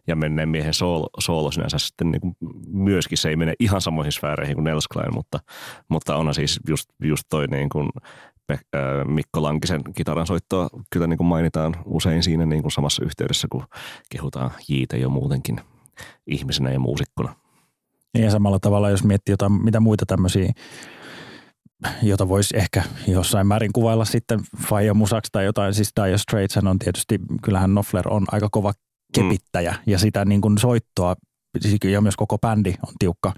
ja menneen miehen soolo, soolo sinänsä sitten niin kuin myöskin, se ei mene ihan samoihin sfääreihin kuin Nels Klein, mutta, mutta onhan siis just, just toi niin kuin Mikko Lankisen kitaransoittoa kyllä niin kuin mainitaan usein siinä niin kuin samassa yhteydessä, kun kehutaan Jiitä jo muutenkin ihmisenä ja muusikkona. Ja samalla tavalla, jos miettii jotain, mitä muita tämmöisiä, jota voisi ehkä jossain määrin kuvailla sitten Faija musaksi tai jotain, siis Dire Straits on tietysti, kyllähän Knopfler on aika kova kepittäjä mm. ja sitä niin kuin soittoa, ja myös koko bändi on tiukka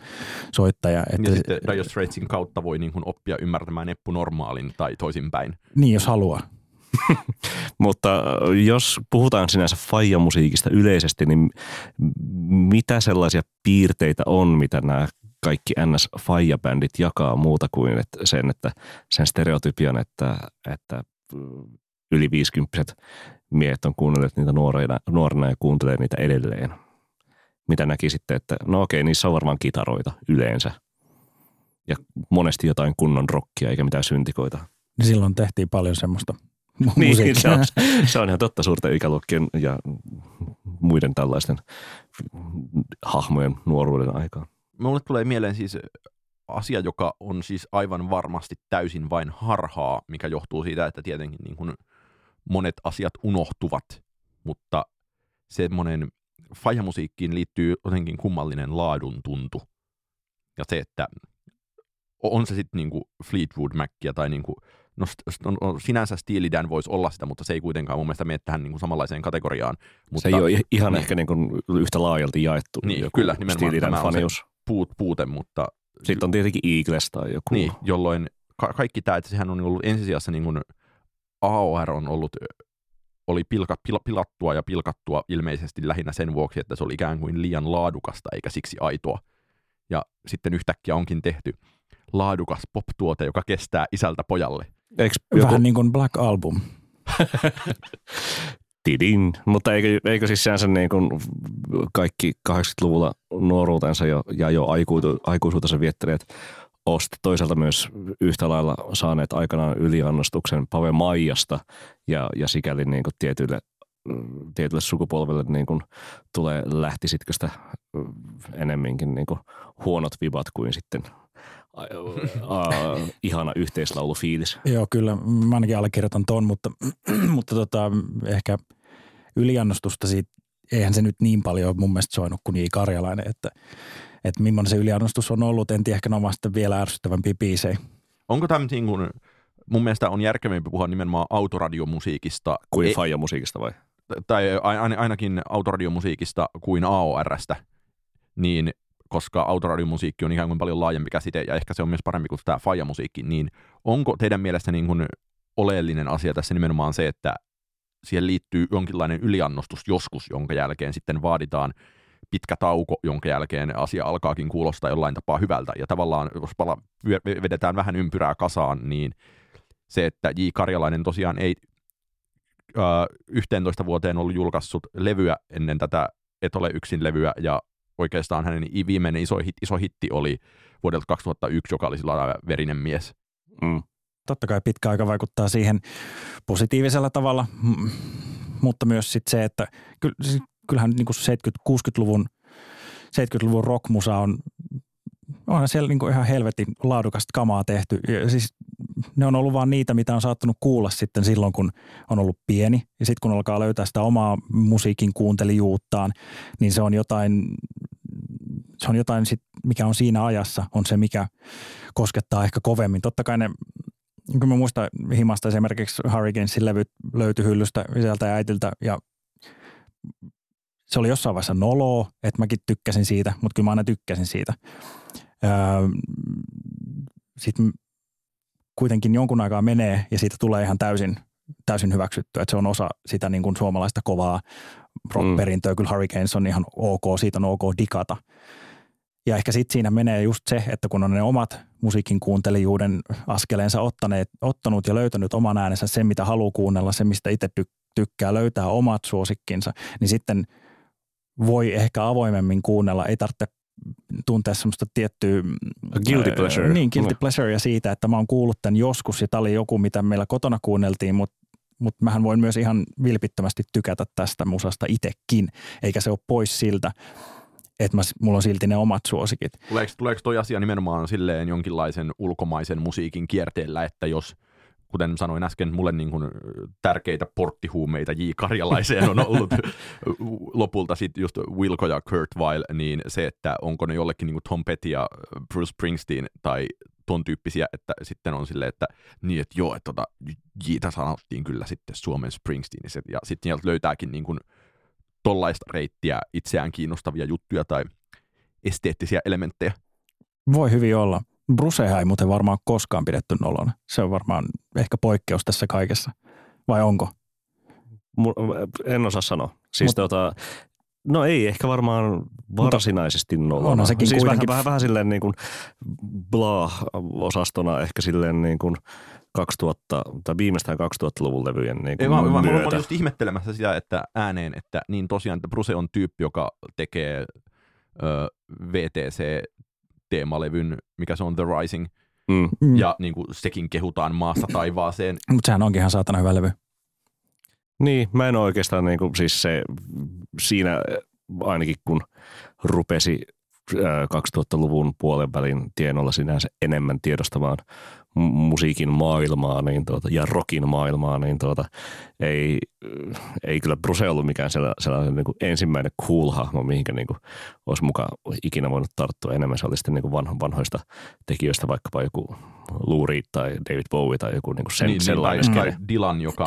soittaja. Että ja sitten Dire Straitsin kautta voi niin kuin oppia ymmärtämään Eppu Normaalin tai toisinpäin. Niin, jos haluaa. Mutta jos puhutaan sinänsä faijamusiikista yleisesti, niin mitä sellaisia piirteitä on, mitä nämä kaikki N S-faijabändit jakaa muuta kuin et sen, että sen stereotypian, että, että yli viisikymppiset miehet on kuunnelleet niitä nuorena, nuorena ja kuuntelee niitä edelleen? Mitä näki sitten, että no okei, niissä on varmaan kitaroita yleensä ja monesti jotain kunnon rockia eikä mitään syntikoita. Silloin tehtiin paljon semmoista. Niin, se, on, se on ihan totta suurten ikäluokkien ja muiden tällaisten hahmojen nuoruuden aikaan. Mulle tulee mieleen siis asia, joka on siis aivan varmasti täysin vain harhaa, mikä johtuu siitä, että tietenkin niin kuin monet asiat unohtuvat, mutta semmoinen faijamusiikkiin liittyy jotenkin kummallinen laadun tuntu. Ja se, että on se sitten niin kuin Fleetwood Macia tai niin kuin no sinänsä Steely Dan voisi olla sitä, mutta se ei kuitenkaan mun mielestä mene tähän niin kuin samanlaiseen kategoriaan. Mutta, se ei ole ihan niin, ehkä niin kuin yhtä laajalti jaettu. Niin, kyllä, nimenomaan tämä on se puut, puute, mutta... Sitten on tietenkin Eagles tai joku. Niin, jolloin ka- kaikki tämä, että sehän on ollut ensisijassa niin kuin A O R on ollut, oli pilka, pil, pilattua ja pilkattua ilmeisesti lähinnä sen vuoksi, että se oli ikään kuin liian laadukasta eikä siksi aitoa. Ja sitten yhtäkkiä onkin tehty laadukas pop-tuote, joka kestää isältä pojalle. Joku... Vähän niin kuin Black Album. Tidin. Mutta eikö, eikö siis sehän sen niin kuin kaikki kahdeksankymmentäluvulla nuoruutensa jo, ja jo aikuisuutensa viettäneet osta toisaalta myös yhtä lailla saaneet aikanaan yliannostuksen Pave Maijasta ja, ja sikäli niin kuin tietyille, tietylle sukupolvelle niin kuin tulee lähtisitkö sitä enemminkin niin kuin huonot vibat kuin sitten Uh, ihana yhteislaulufiilis. Joo, kyllä. Mä ainakin allekirjoitan ton, mutta, mutta tota, ehkä yliannostusta siitä, eihän se nyt niin paljon mun mielestä soinut kuin J. Karjalainen, että, että millainen se yliannostus on ollut, en tiedä, ehkä ne sitten vielä ärsyttävämpiä biisejä. Onko tämä niin kuin, mun mielestä on järkevämpi puhua nimenomaan autoradiomusiikista. Kuin e- faijamusiikista vai? Tai ainakin autoradiomusiikista kuin A O R:stä, niin koska autoradiomusiikki on ikään kuin paljon laajempi käsite, ja ehkä se on myös parempi kuin tämä faijamusiikki, niin onko teidän mielestä niin kuin oleellinen asia tässä nimenomaan se, että siihen liittyy jonkinlainen yliannostus joskus, jonka jälkeen sitten vaaditaan pitkä tauko, jonka jälkeen asia alkaakin kuulostaa jollain tapaa hyvältä, ja tavallaan jos pala, vedetään vähän ympyrää kasaan, niin se, että J. Karjalainen tosiaan ei äh, yksitoista vuoteen ollut julkaissut levyä ennen tätä Et ole yksin levyä, ja oikeastaan hänen viimeinen iso, hit, iso hitti oli vuodelta kaksituhattayksi, joka oli sillä Verinen mies. Mm. Totta kai pitkä aika vaikuttaa siihen positiivisella tavalla, m- mutta myös sit se, että ky- kyllähän niinku seitsemänkymmentä-kuudenkymmenenluvun, seitsemänkymmentäluvun rockmusa on, onhan siellä niinku ihan helvetin laadukasta kamaa tehty. Ja siis ne on ollut vaan niitä, mitä on saattanut kuulla sitten silloin, kun on ollut pieni. Ja sitten kun alkaa löytää sitä omaa musiikin kuuntelijuuttaan, niin se on jotain... Se on jotain, sit, mikä on siinä ajassa, on se, mikä koskettaa ehkä kovemmin. Totta kai ne, kun mä muistan himasta esimerkiksi Hurricanesin levyt löytyi hyllystä isältä ja äitiltä, ja se oli jossain vaiheessa noloa, että mäkin tykkäsin siitä, mutta kyllä mä aina tykkäsin siitä. Öö, sitten kuitenkin jonkun aikaa menee ja siitä tulee ihan täysin, täysin hyväksyttyä. Että se on osa sitä niin kuin suomalaista kovaa rock-perintöä. Mm. Kyllä Hurricanes on ihan ok, siitä on ok digata. Ja ehkä sitten siinä menee just se, että kun on ne omat musiikin kuuntelijuuden askeleensa ottaneet, ottanut ja löytänyt oman äänensä, sen mitä haluaa kuunnella, sen mistä itse tykkää, löytää omat suosikkinsa, niin sitten voi ehkä avoimemmin kuunnella, ei tarvitse tuntea semmoista tiettyä guilty pleasure. Äh, niin, guilty pleasurea siitä, että mä oon kuullut tämän joskus ja tämä oli joku, mitä meillä kotona kuunneltiin, mutta mut mähän voin myös ihan vilpittömästi tykätä tästä musasta itsekin, eikä se ole pois siltä, että mä, mulla on silti ne omat suosikit. Tuleeko, tuleeko toi asia nimenomaan silleen jonkinlaisen ulkomaisen musiikin kierteellä, että jos, kuten sanoin äsken, mulle niin kuin tärkeitä porttihuumeita J. Karjalaiseen on ollut lopulta sitten just Wilco ja Kurt Weill, niin se, että onko ne jollekin niin kuin Tom Petty ja Bruce Springsteen tai ton tyyppisiä, että sitten on silleen, että niin, että joo, että tota, Jitä sanottiin kyllä sitten Suomen Springsteeniset, ja sitten sieltä löytääkin niin kuin tollaista reittiä itseään kiinnostavia juttuja tai esteettisiä elementtejä. Voi hyvin olla. Brucehän ei muuten varmaan koskaan pidetty nolona. Se on varmaan ehkä poikkeus tässä kaikessa. Vai onko? En osaa sanoa. Siis Mut, tota, no ei ehkä varmaan varsinaisesti nolona. Sekin siis kuitenkin... vähän, vähän, vähän silleen niin kuin blah-osastona ehkä silleen niin kuin kaksituhatta tai viimeistään kaksituhattaluvun levyjen niin kuin ei, mä, myötä. Mä olen just ihmettelemässä sitä, että ääneen, että niin tosiaan, että Bruce on tyyppi, joka tekee ö, V T C teemalevyn, mikä se on, The Rising, mm. ja niin kuin sekin kehutaan maasta taivaaseen. Mutta sehän onkin ihan saatana hyvä levy. Niin, mä en oikeastaan niin kuin, siis se siinä ainakin kun rupesi kaksituhattaluvun puolen välin tienoilla sinänsä enemmän tiedostamaan musiikin maailmaa niin tuota, ja rockin maailmaa, niin tuota, ei, ei kyllä Bruce ollut mikään sellainen niin kuin ensimmäinen cool-hahmo, mihinkä niin kuin olisi mukaan ikinä voinut tarttua enemmän. Se oli sitten niin kuin vanho, vanhoista tekijöistä vaikkapa joku Lou Reed tai David Bowie tai joku niin kuin sen, niin, sellainen. Tai, tai Dylan, joka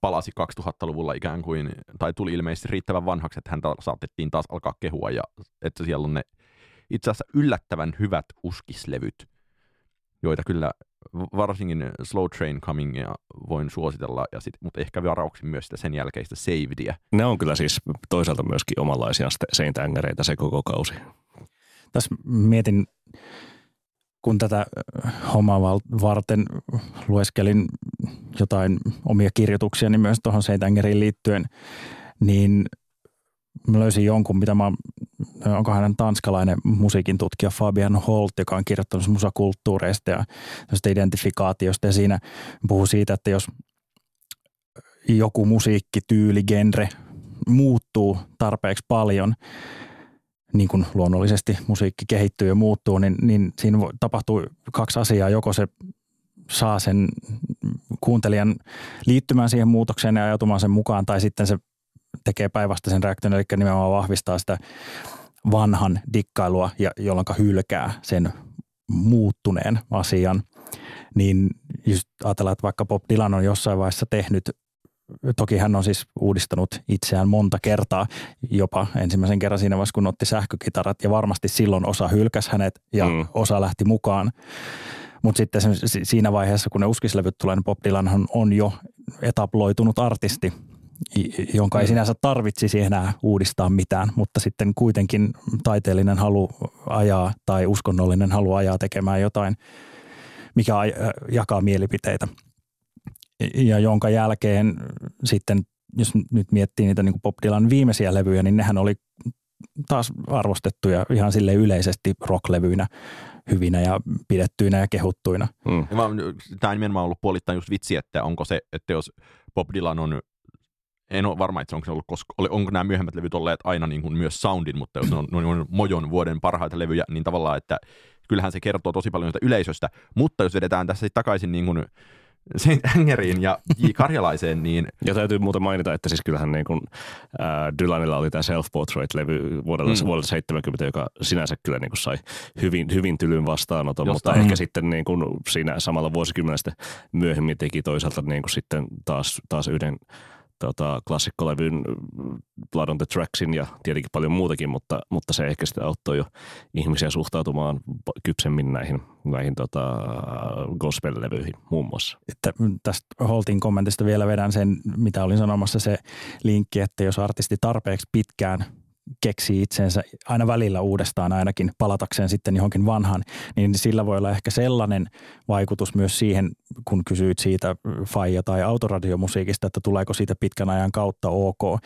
palasi kaksituhattaluvulla ikään kuin, tai tuli ilmeisesti riittävän vanhaksi, että häntä saatettiin taas alkaa kehua, ja että siellä on ne itse asiassa yllättävän hyvät uskislevyt, joita kyllä varsinkin Slow Train Comingia voin suositella, ja sit, mutta ehkä varauksin myös sitä sen jälkeistä Savedia. Ne on kyllä siis toisaalta myöskin omanlaisia Saint Angereita se koko kausi. Tässä mietin, kun tätä hommaa varten lueskelin jotain omia kirjoituksia, niin myös tuohon Saint Angeriin liittyen, niin mä löysin jonkun, mitä mä, onkohan hän tanskalainen musiikin tutkija Fabian Holt, joka on kirjoittanut musakulttuureista ja identifikaatiosta, ja siinä puhuu siitä, että jos joku musiikkityyli, genre muuttuu tarpeeksi paljon, niin kuin luonnollisesti musiikki kehittyy ja muuttuu, niin, niin siinä voi, tapahtuu kaksi asiaa. Joko se saa sen kuuntelijan liittymään siihen muutokseen ja ajautumaan sen mukaan, tai sitten se tekee päinvastaisen reaktion, eli nimenomaan vahvistaa sitä vanhan dikkailua, ja jolloin hylkää sen muuttuneen asian. Niin just ajatellaan, että vaikka Bob Dylan on jossain vaiheessa tehnyt, toki hän on siis uudistanut itseään monta kertaa, jopa ensimmäisen kerran siinä vaiheessa, kun otti sähkökitarat, ja varmasti silloin osa hylkäsi hänet ja mm. osa lähti mukaan. Mutta sitten siinä vaiheessa, kun ne uskislevyt tulee, niin Bob Dylanhan on jo etabloitunut artisti, jonka ei sinänsä tarvitsisi enää uudistaa mitään, mutta sitten kuitenkin taiteellinen halu ajaa tai uskonnollinen halu ajaa tekemään jotain, mikä jakaa mielipiteitä. Ja jonka jälkeen sitten, jos nyt miettii niitä niin kuin Bob Dylan viimeisiä levyjä, niin nehän oli taas arvostettuja ihan silleen yleisesti rocklevyinä, hyvinä ja pidettyinä ja kehuttuina. Mm. Tämä nimenomaan on ollut puolittain just vitsi, että onko se, että jos Bob Dylan on, en ole varma, että onko, ollut koska, onko nämä myöhemmät levyt olleet aina niin kuin myös soundin, mutta jos ne on, ne on mojon vuoden parhaita levyjä, niin tavallaan, että kyllähän se kertoo tosi paljon sitä yleisöstä, mutta jos vedetään tässä takaisin niin kuin Saint Angeriin ja J. Karjalaiseen, niin... Ja täytyy muuten mainita, että siis kyllähän niin kuin, ää, Dylanilla oli tämä Self-Portrait-levy vuodelta, mm. vuodelta seitsemänkymmentä, joka sinänsä kyllä niin kuin sai hyvin, hyvin tylyn vastaanoton, Jostain. Mutta ehkä sitten niin kuin siinä samalla vuosikymmenellä myöhemmin teki toisaalta niin kuin sitten taas, taas yhden tota, klassikkolevyn Blood on the Tracksin ja tietenkin paljon muutakin, mutta, mutta se ehkä sitten auttoi jo ihmisiä suhtautumaan kypsemmin näihin, näihin tota, gospel-levyihin muun muassa. Että tästä Holtin kommentista vielä vedän sen, mitä olin sanomassa, se linkki, että jos artisti tarpeeksi pitkään keksii itseensä aina välillä uudestaan ainakin palatakseen sitten johonkin vanhaan, niin sillä voi olla ehkä sellainen vaikutus myös siihen, kun kysyit siitä faija- tai autoradiomusiikista, että tuleeko siitä pitkän ajan kautta ok,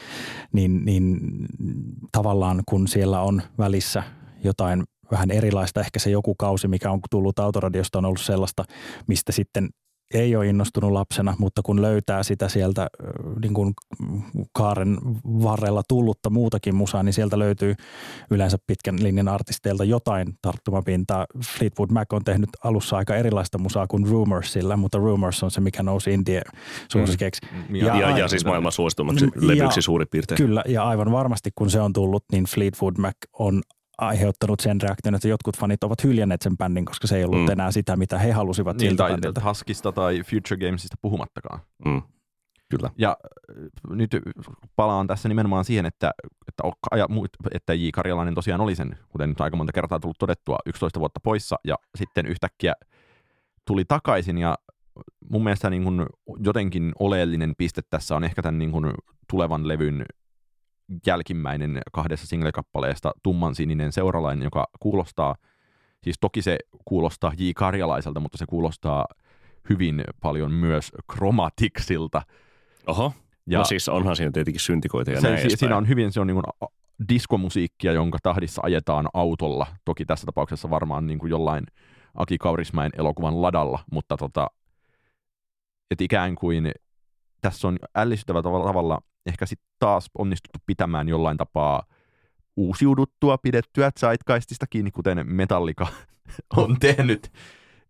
niin, niin tavallaan kun siellä on välissä jotain vähän erilaista, ehkä se joku kausi, mikä on tullut autoradiosta, on ollut sellaista, mistä sitten ei ole innostunut lapsena, mutta kun löytää sitä sieltä niin kuin kaaren varrella tullutta muutakin musaa, niin sieltä löytyy yleensä pitkän linjan artisteilta jotain tarttumapintaa. Fleetwood Mac on tehnyt alussa aika erilaista musaa kuin Rumorsilla, mutta Rumors on se, mikä nousi indie-suosikeksi. Mm. Ja, ja, aivan, ja siis maailman suositumaksi levyksi suurin piirtein. Kyllä, ja aivan varmasti kun se on tullut, niin Fleetwood Mac on aiheuttanut sen reaktion, että jotkut fanit ovat hyljänneet sen bändin, koska se ei ollut mm. enää sitä, mitä he halusivat niin, siltä bändiltä. Huskista tai Future Gamesista puhumattakaan. Mm. Kyllä. Ja nyt palaan tässä nimenomaan siihen, että, että, että J. Karjalainen tosiaan oli sen, kuten nyt aika monta kertaa tullut todettua, yksitoista vuotta poissa, ja sitten yhtäkkiä tuli takaisin, ja mun mielestä niin kuin jotenkin oleellinen piste tässä on ehkä tämän niin kuin tulevan levyn jälkimmäinen kahdessa single-kappaleesta Tummansininen seuralainen, joka kuulostaa, siis toki se kuulostaa J. Karjalaiselta, mutta se kuulostaa hyvin paljon myös Chromaticsilta. Oho, ja no siis onhan siinä tietenkin syntikoita ja se, näin edespäin. Siinä on hyvin, se on niin kuin diskomusiikkia, jonka tahdissa ajetaan autolla, toki tässä tapauksessa varmaan niin kuin jollain Aki Kaurismäen elokuvan ladalla, mutta tota, et ikään kuin tässä on ällistyttävä tavalla ehkä sitten taas onnistuttu pitämään jollain tapaa uusiuduttua, pidettyä zeitgeistista kiinni, kuten Metallica on tehnyt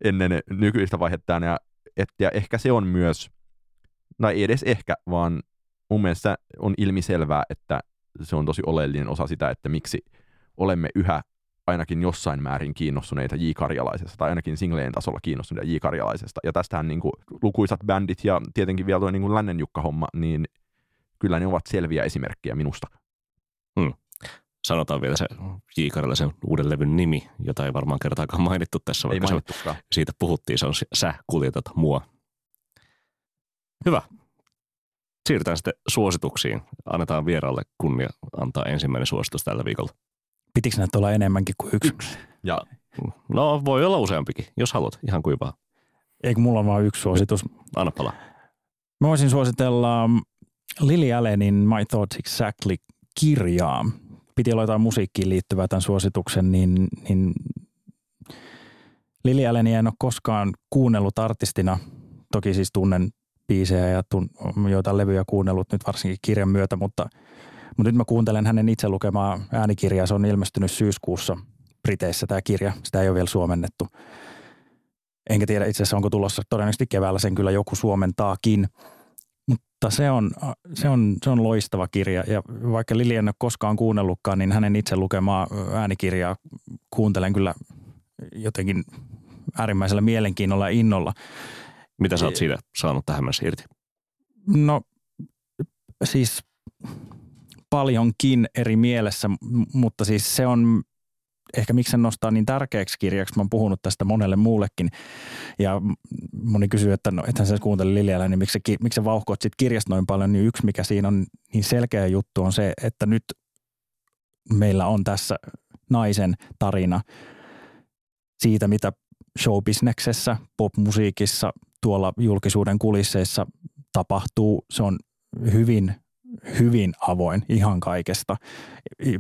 ennen nykyistä vaihettaan. Ja, et, ja ehkä se on myös, tai ei edes ehkä, vaan mun mielestä on ilmiselvää, että se on tosi oleellinen osa sitä, että miksi olemme yhä ainakin jossain määrin kiinnostuneita J. Karjalaisesta, tai ainakin singleen tasolla kiinnostuneita J. Karjalaisesta. Ja tästähän niin kuin lukuisat bändit ja tietenkin vielä tuo niin kuin Lännen Jukka-homma, niin kyllä ne ovat selviä esimerkkejä minusta. Hmm. Sanotaan vielä se J. Karjalaisen uuden levyn nimi, jota ei varmaan kertaakaan mainittu tässä, vaikka se, siitä puhuttiin. Se on Sä kuljetat mua. Hyvä. Siirrytään sitten suosituksiin. Annetaan vieraalle kunnia antaa ensimmäinen suositus tällä viikolla. Pitikö näitä olla enemmänkin kuin yksi? yksi. Ja. No voi olla useampikin, jos haluat. Ihan kuivaa. Eikö mulla vaan yksi suositus? Anna palaa. Mä voisin suositella Lily Allenin My Thoughts Exactly-kirjaa. Piti olla jotain musiikkiin liittyvää tämän suosituksen, niin, niin Lily Allenia en ole koskaan kuunnellut artistina. Toki siis tunnen biisejä ja tun- joitain levyjä kuunnellut nyt varsinkin kirjan myötä, mutta, mutta nyt mä kuuntelen hänen itse lukemaa äänikirjaa. Se on ilmestynyt syyskuussa Briteissä tämä kirja. Sitä ei ole vielä suomennettu. Enkä tiedä itse asiassa, onko tulossa todennäköisesti keväällä sen kyllä joku suomentaakin. Mutta se on, se, on, se on loistava kirja, ja vaikka Lili en ole koskaan kuunnellutkaan, niin hänen itse lukemaa äänikirjaa kuuntelen kyllä jotenkin äärimmäisellä mielenkiinnolla ja innolla. Mitä sä oot siitä saanut tähän mennessä irti? No siis paljonkin eri mielessä, mutta siis se on ehkä miksi sen nostaa niin tärkeäksi kirjaksi. Mä oon puhunut tästä monelle muullekin. Ja moni kysyy, että no ethän sä kuuntele Liljällä, niin miksi, miksi sä vauhkoit sit kirjasta noin paljon. Niin yksi, mikä siinä on niin selkeä juttu, on se, että nyt meillä on tässä naisen tarina siitä, mitä showbisneksessä, popmusiikissa, tuolla julkisuuden kulisseissa tapahtuu. Se on hyvin hyvin avoin ihan kaikesta.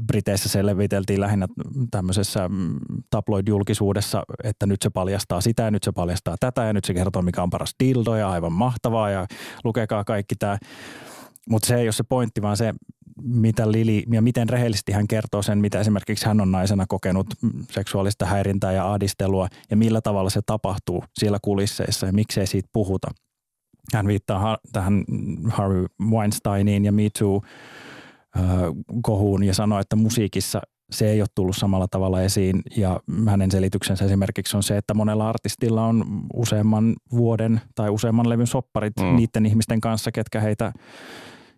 Briteissä se leviteltiin lähinnä tämmöisessä tabloid-julkisuudessa, että nyt se paljastaa sitä ja nyt se paljastaa tätä ja nyt se kertoo, mikä on paras dildo ja aivan mahtavaa ja lukekaa kaikki tämä. Mutta se ei ole se pointti, vaan se, mitä Lili ja miten rehellisesti hän kertoo sen, mitä esimerkiksi hän on naisena kokenut seksuaalista häirintää ja ahdistelua ja millä tavalla se tapahtuu siellä kulisseissa ja miksei siitä puhuta. Hän viittaa tähän Harvey Weinsteiniin ja Me Too-kohuun ja sanoo, että musiikissa se ei ole tullut samalla tavalla esiin. Ja hänen selityksensä esimerkiksi on se, että monella artistilla on useamman vuoden tai useamman levyn sopparit mm. niiden ihmisten kanssa, ketkä heitä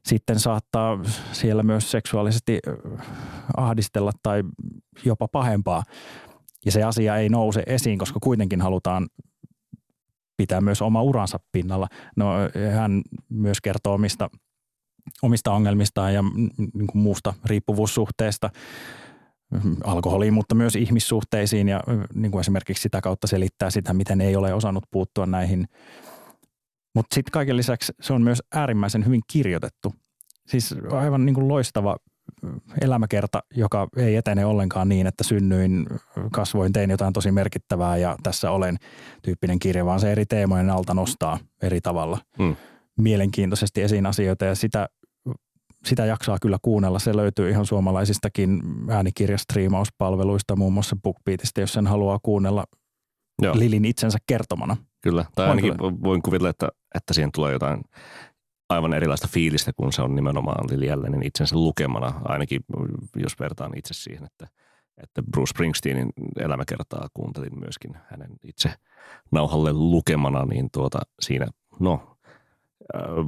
sitten saattaa siellä myös seksuaalisesti ahdistella tai jopa pahempaa. Ja se asia ei nouse esiin, koska kuitenkin halutaan pitää myös oma uransa pinnalla. No, hän myös kertoo omista, omista ongelmistaan ja niin kuin muusta riippuvuussuhteesta alkoholiin, mutta myös ihmissuhteisiin ja niin kuin esimerkiksi sitä kautta selittää sitä, miten ei ole osannut puuttua näihin. Mutta sitten kaiken lisäksi se on myös äärimmäisen hyvin kirjoitettu. Siis aivan niin kuin loistava elämäkerta, joka ei etene ollenkaan niin, että synnyin, kasvoin, tein jotain tosi merkittävää ja tässä olen tyyppinen kirja, vaan se eri teemojen alta nostaa eri tavalla mm. mielenkiintoisesti esiin asioita ja sitä, sitä jaksaa kyllä kuunnella. Se löytyy ihan suomalaisistakin äänikirjastriimauspalveluista, muun muassa BookBeatista, jos sen haluaa kuunnella Joo. Lilin itsensä kertomana. Kyllä, tai ainakin voin kuvitella, että, että siihen tulee jotain aivan erilaista fiilistä, kun se on nimenomaan Lili Jällänen itsensä lukemana, ainakin jos vertaan itse siihen, että, että Bruce Springsteenin elämäkertaa kuuntelin myöskin hänen itse nauhalle lukemana, niin tuota siinä, no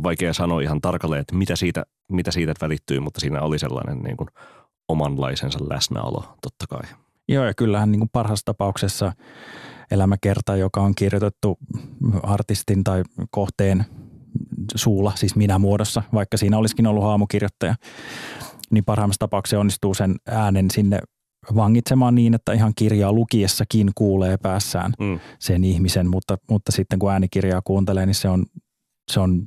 vaikea sanoa ihan tarkalleen, että mitä siitä, mitä siitä välittyy, mutta siinä oli sellainen niin kuin omanlaisensa läsnäolo totta kai. Joo, ja kyllähän niin kuin parhaassa tapauksessa elämäkerta, joka on kirjoitettu artistin tai kohteen suulla, siis minä muodossa, vaikka siinä olisikin ollut haamukirjoittaja, niin parhaimmassa tapauksessa onnistuu sen äänen sinne vangitsemaan niin, että ihan kirjaa lukiessakin kuulee päässään mm. sen ihmisen, mutta, mutta sitten kun äänikirjaa kuuntelee, niin se on, se on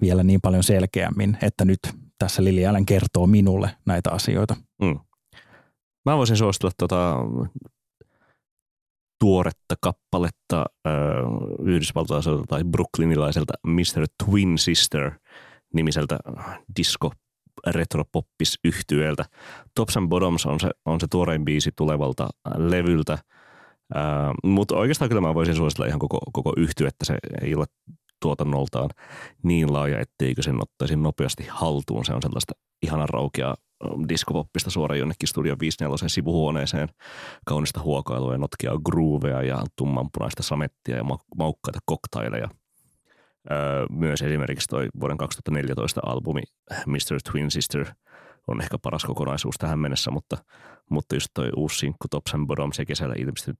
vielä niin paljon selkeämmin, että nyt tässä Lili Jällänen kertoo minulle näitä asioita. Mm. Mä voisin suositella tuota tuoretta kappaletta äh, yhdysvaltalaiselta tai brooklynilaiselta mister Twin Sister-nimiseltä disco-retropoppis-yhtyeeltä. Tops and Bottoms on se, on se tuorein biisi tulevalta levyltä, äh, mutta oikeastaan kyllä mä voisin suositella ihan koko, koko yhtyettä. Se ei ole tuotannoltaan niin laaja, etteikö sen ottaisi nopeasti haltuun. Se on sellaista ihanan raukeaa diskopoppista suoraan jonnekin Studio viisikymmentäneljä sivuhuoneeseen, kaunista huokailua ja notkeaa groovea ja tummanpunaista samettia ja maukkaita koktaileja. Öö, myös esimerkiksi toi vuoden kaksituhattaneljätoista albumi mister Twin Sister on ehkä paras kokonaisuus tähän mennessä, mutta, mutta just toi uusi sinkku Tops and Bottoms ja kesällä ilmestynyt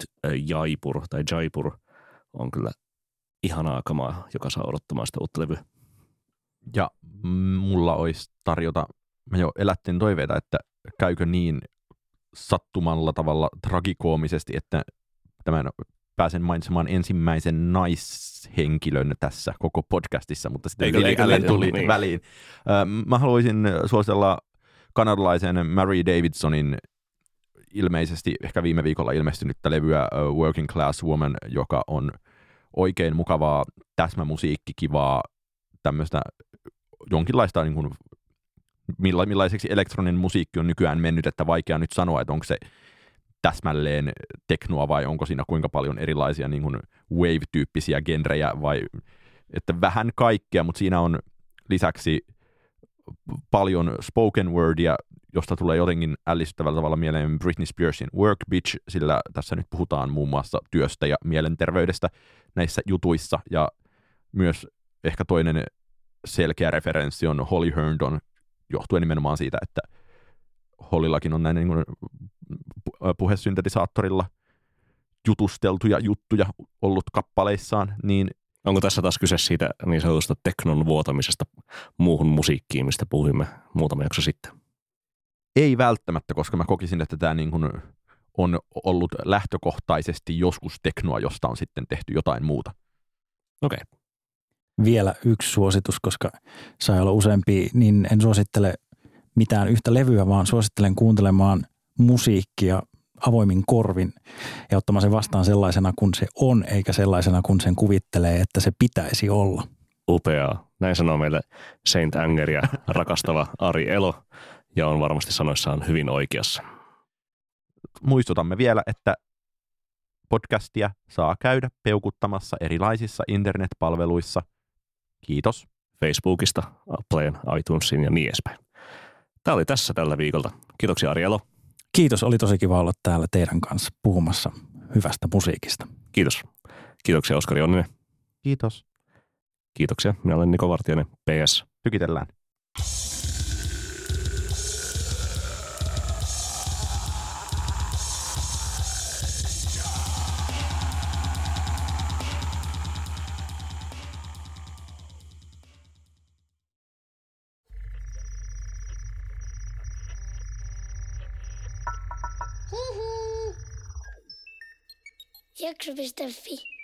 Jaipur tai Jaipur on kyllä ihanaa kamaa, joka saa odottamaan sitä uutta levyä. Ja mulla olisi tarjota Mä jo elättiin toiveita, että käykö niin sattumalla tavalla tragikoomisesti, että tämän pääsen mainitsemaan ensimmäisen naishenkilön tässä koko podcastissa, mutta sitten Lili Jällänen tuli niin väliin. Mä haluaisin suositella kanadalaisen Mary Davidsonin ilmeisesti, ehkä viime viikolla ilmestynyttä levyä Working Class Woman, joka on oikein mukavaa täsmämusiikkikivaa, tämmöistä jonkinlaista niin kuin millaiseksi elektroninen musiikki on nykyään mennyt, että vaikea nyt sanoa, että onko se täsmälleen teknoa vai onko siinä kuinka paljon erilaisia niin kuin wave-tyyppisiä genrejä vai että vähän kaikkea, mutta siinä on lisäksi paljon spoken wordia, josta tulee jotenkin ällistyttävällä tavalla mieleen Britney Spearsin Work Bitch, sillä tässä nyt puhutaan muun muassa työstä ja mielenterveydestä näissä jutuissa ja myös ehkä toinen selkeä referenssi on Holly Herndon, johtuen nimenomaan siitä, että Hollillakin on näin niin kuin puhesyntetisaattorilla jutusteltuja juttuja ollut kappaleissaan. Niin onko tässä taas kyse siitä niin sanotusta teknon vuotamisesta muuhun musiikkiin, mistä puhuimme muutama jakso sitten? Ei välttämättä, koska mä kokisin, että tämä niin kuin on ollut lähtökohtaisesti joskus teknoa, josta on sitten tehty jotain muuta. Okei. Okay. Vielä yksi suositus, koska sai olla useampia, niin en suosittele mitään yhtä levyä, vaan suosittelen kuuntelemaan musiikkia avoimin korvin ja ottamaan sen vastaan sellaisena kuin se on, eikä sellaisena kuin sen kuvittelee, että se pitäisi olla. Upeaa. Näin sanoo meille Saint Angeria rakastava Ari Elo ja on varmasti sanoissaan hyvin oikeassa. Muistutamme vielä, että podcastia saa käydä peukuttamassa erilaisissa internetpalveluissa. Kiitos. Facebookista, Appleen, iTunesin ja niin edespäin. Tämä oli tässä tällä viikolta. Kiitoksia Ari Elo. Kiitos, oli tosi kiva olla täällä teidän kanssa puhumassa hyvästä musiikista. Kiitos. Kiitoksia Oskari Onninen. Kiitos. Kiitoksia, minä olen Niko Vartiainen, P S. Tykitellään. jakso piste fi.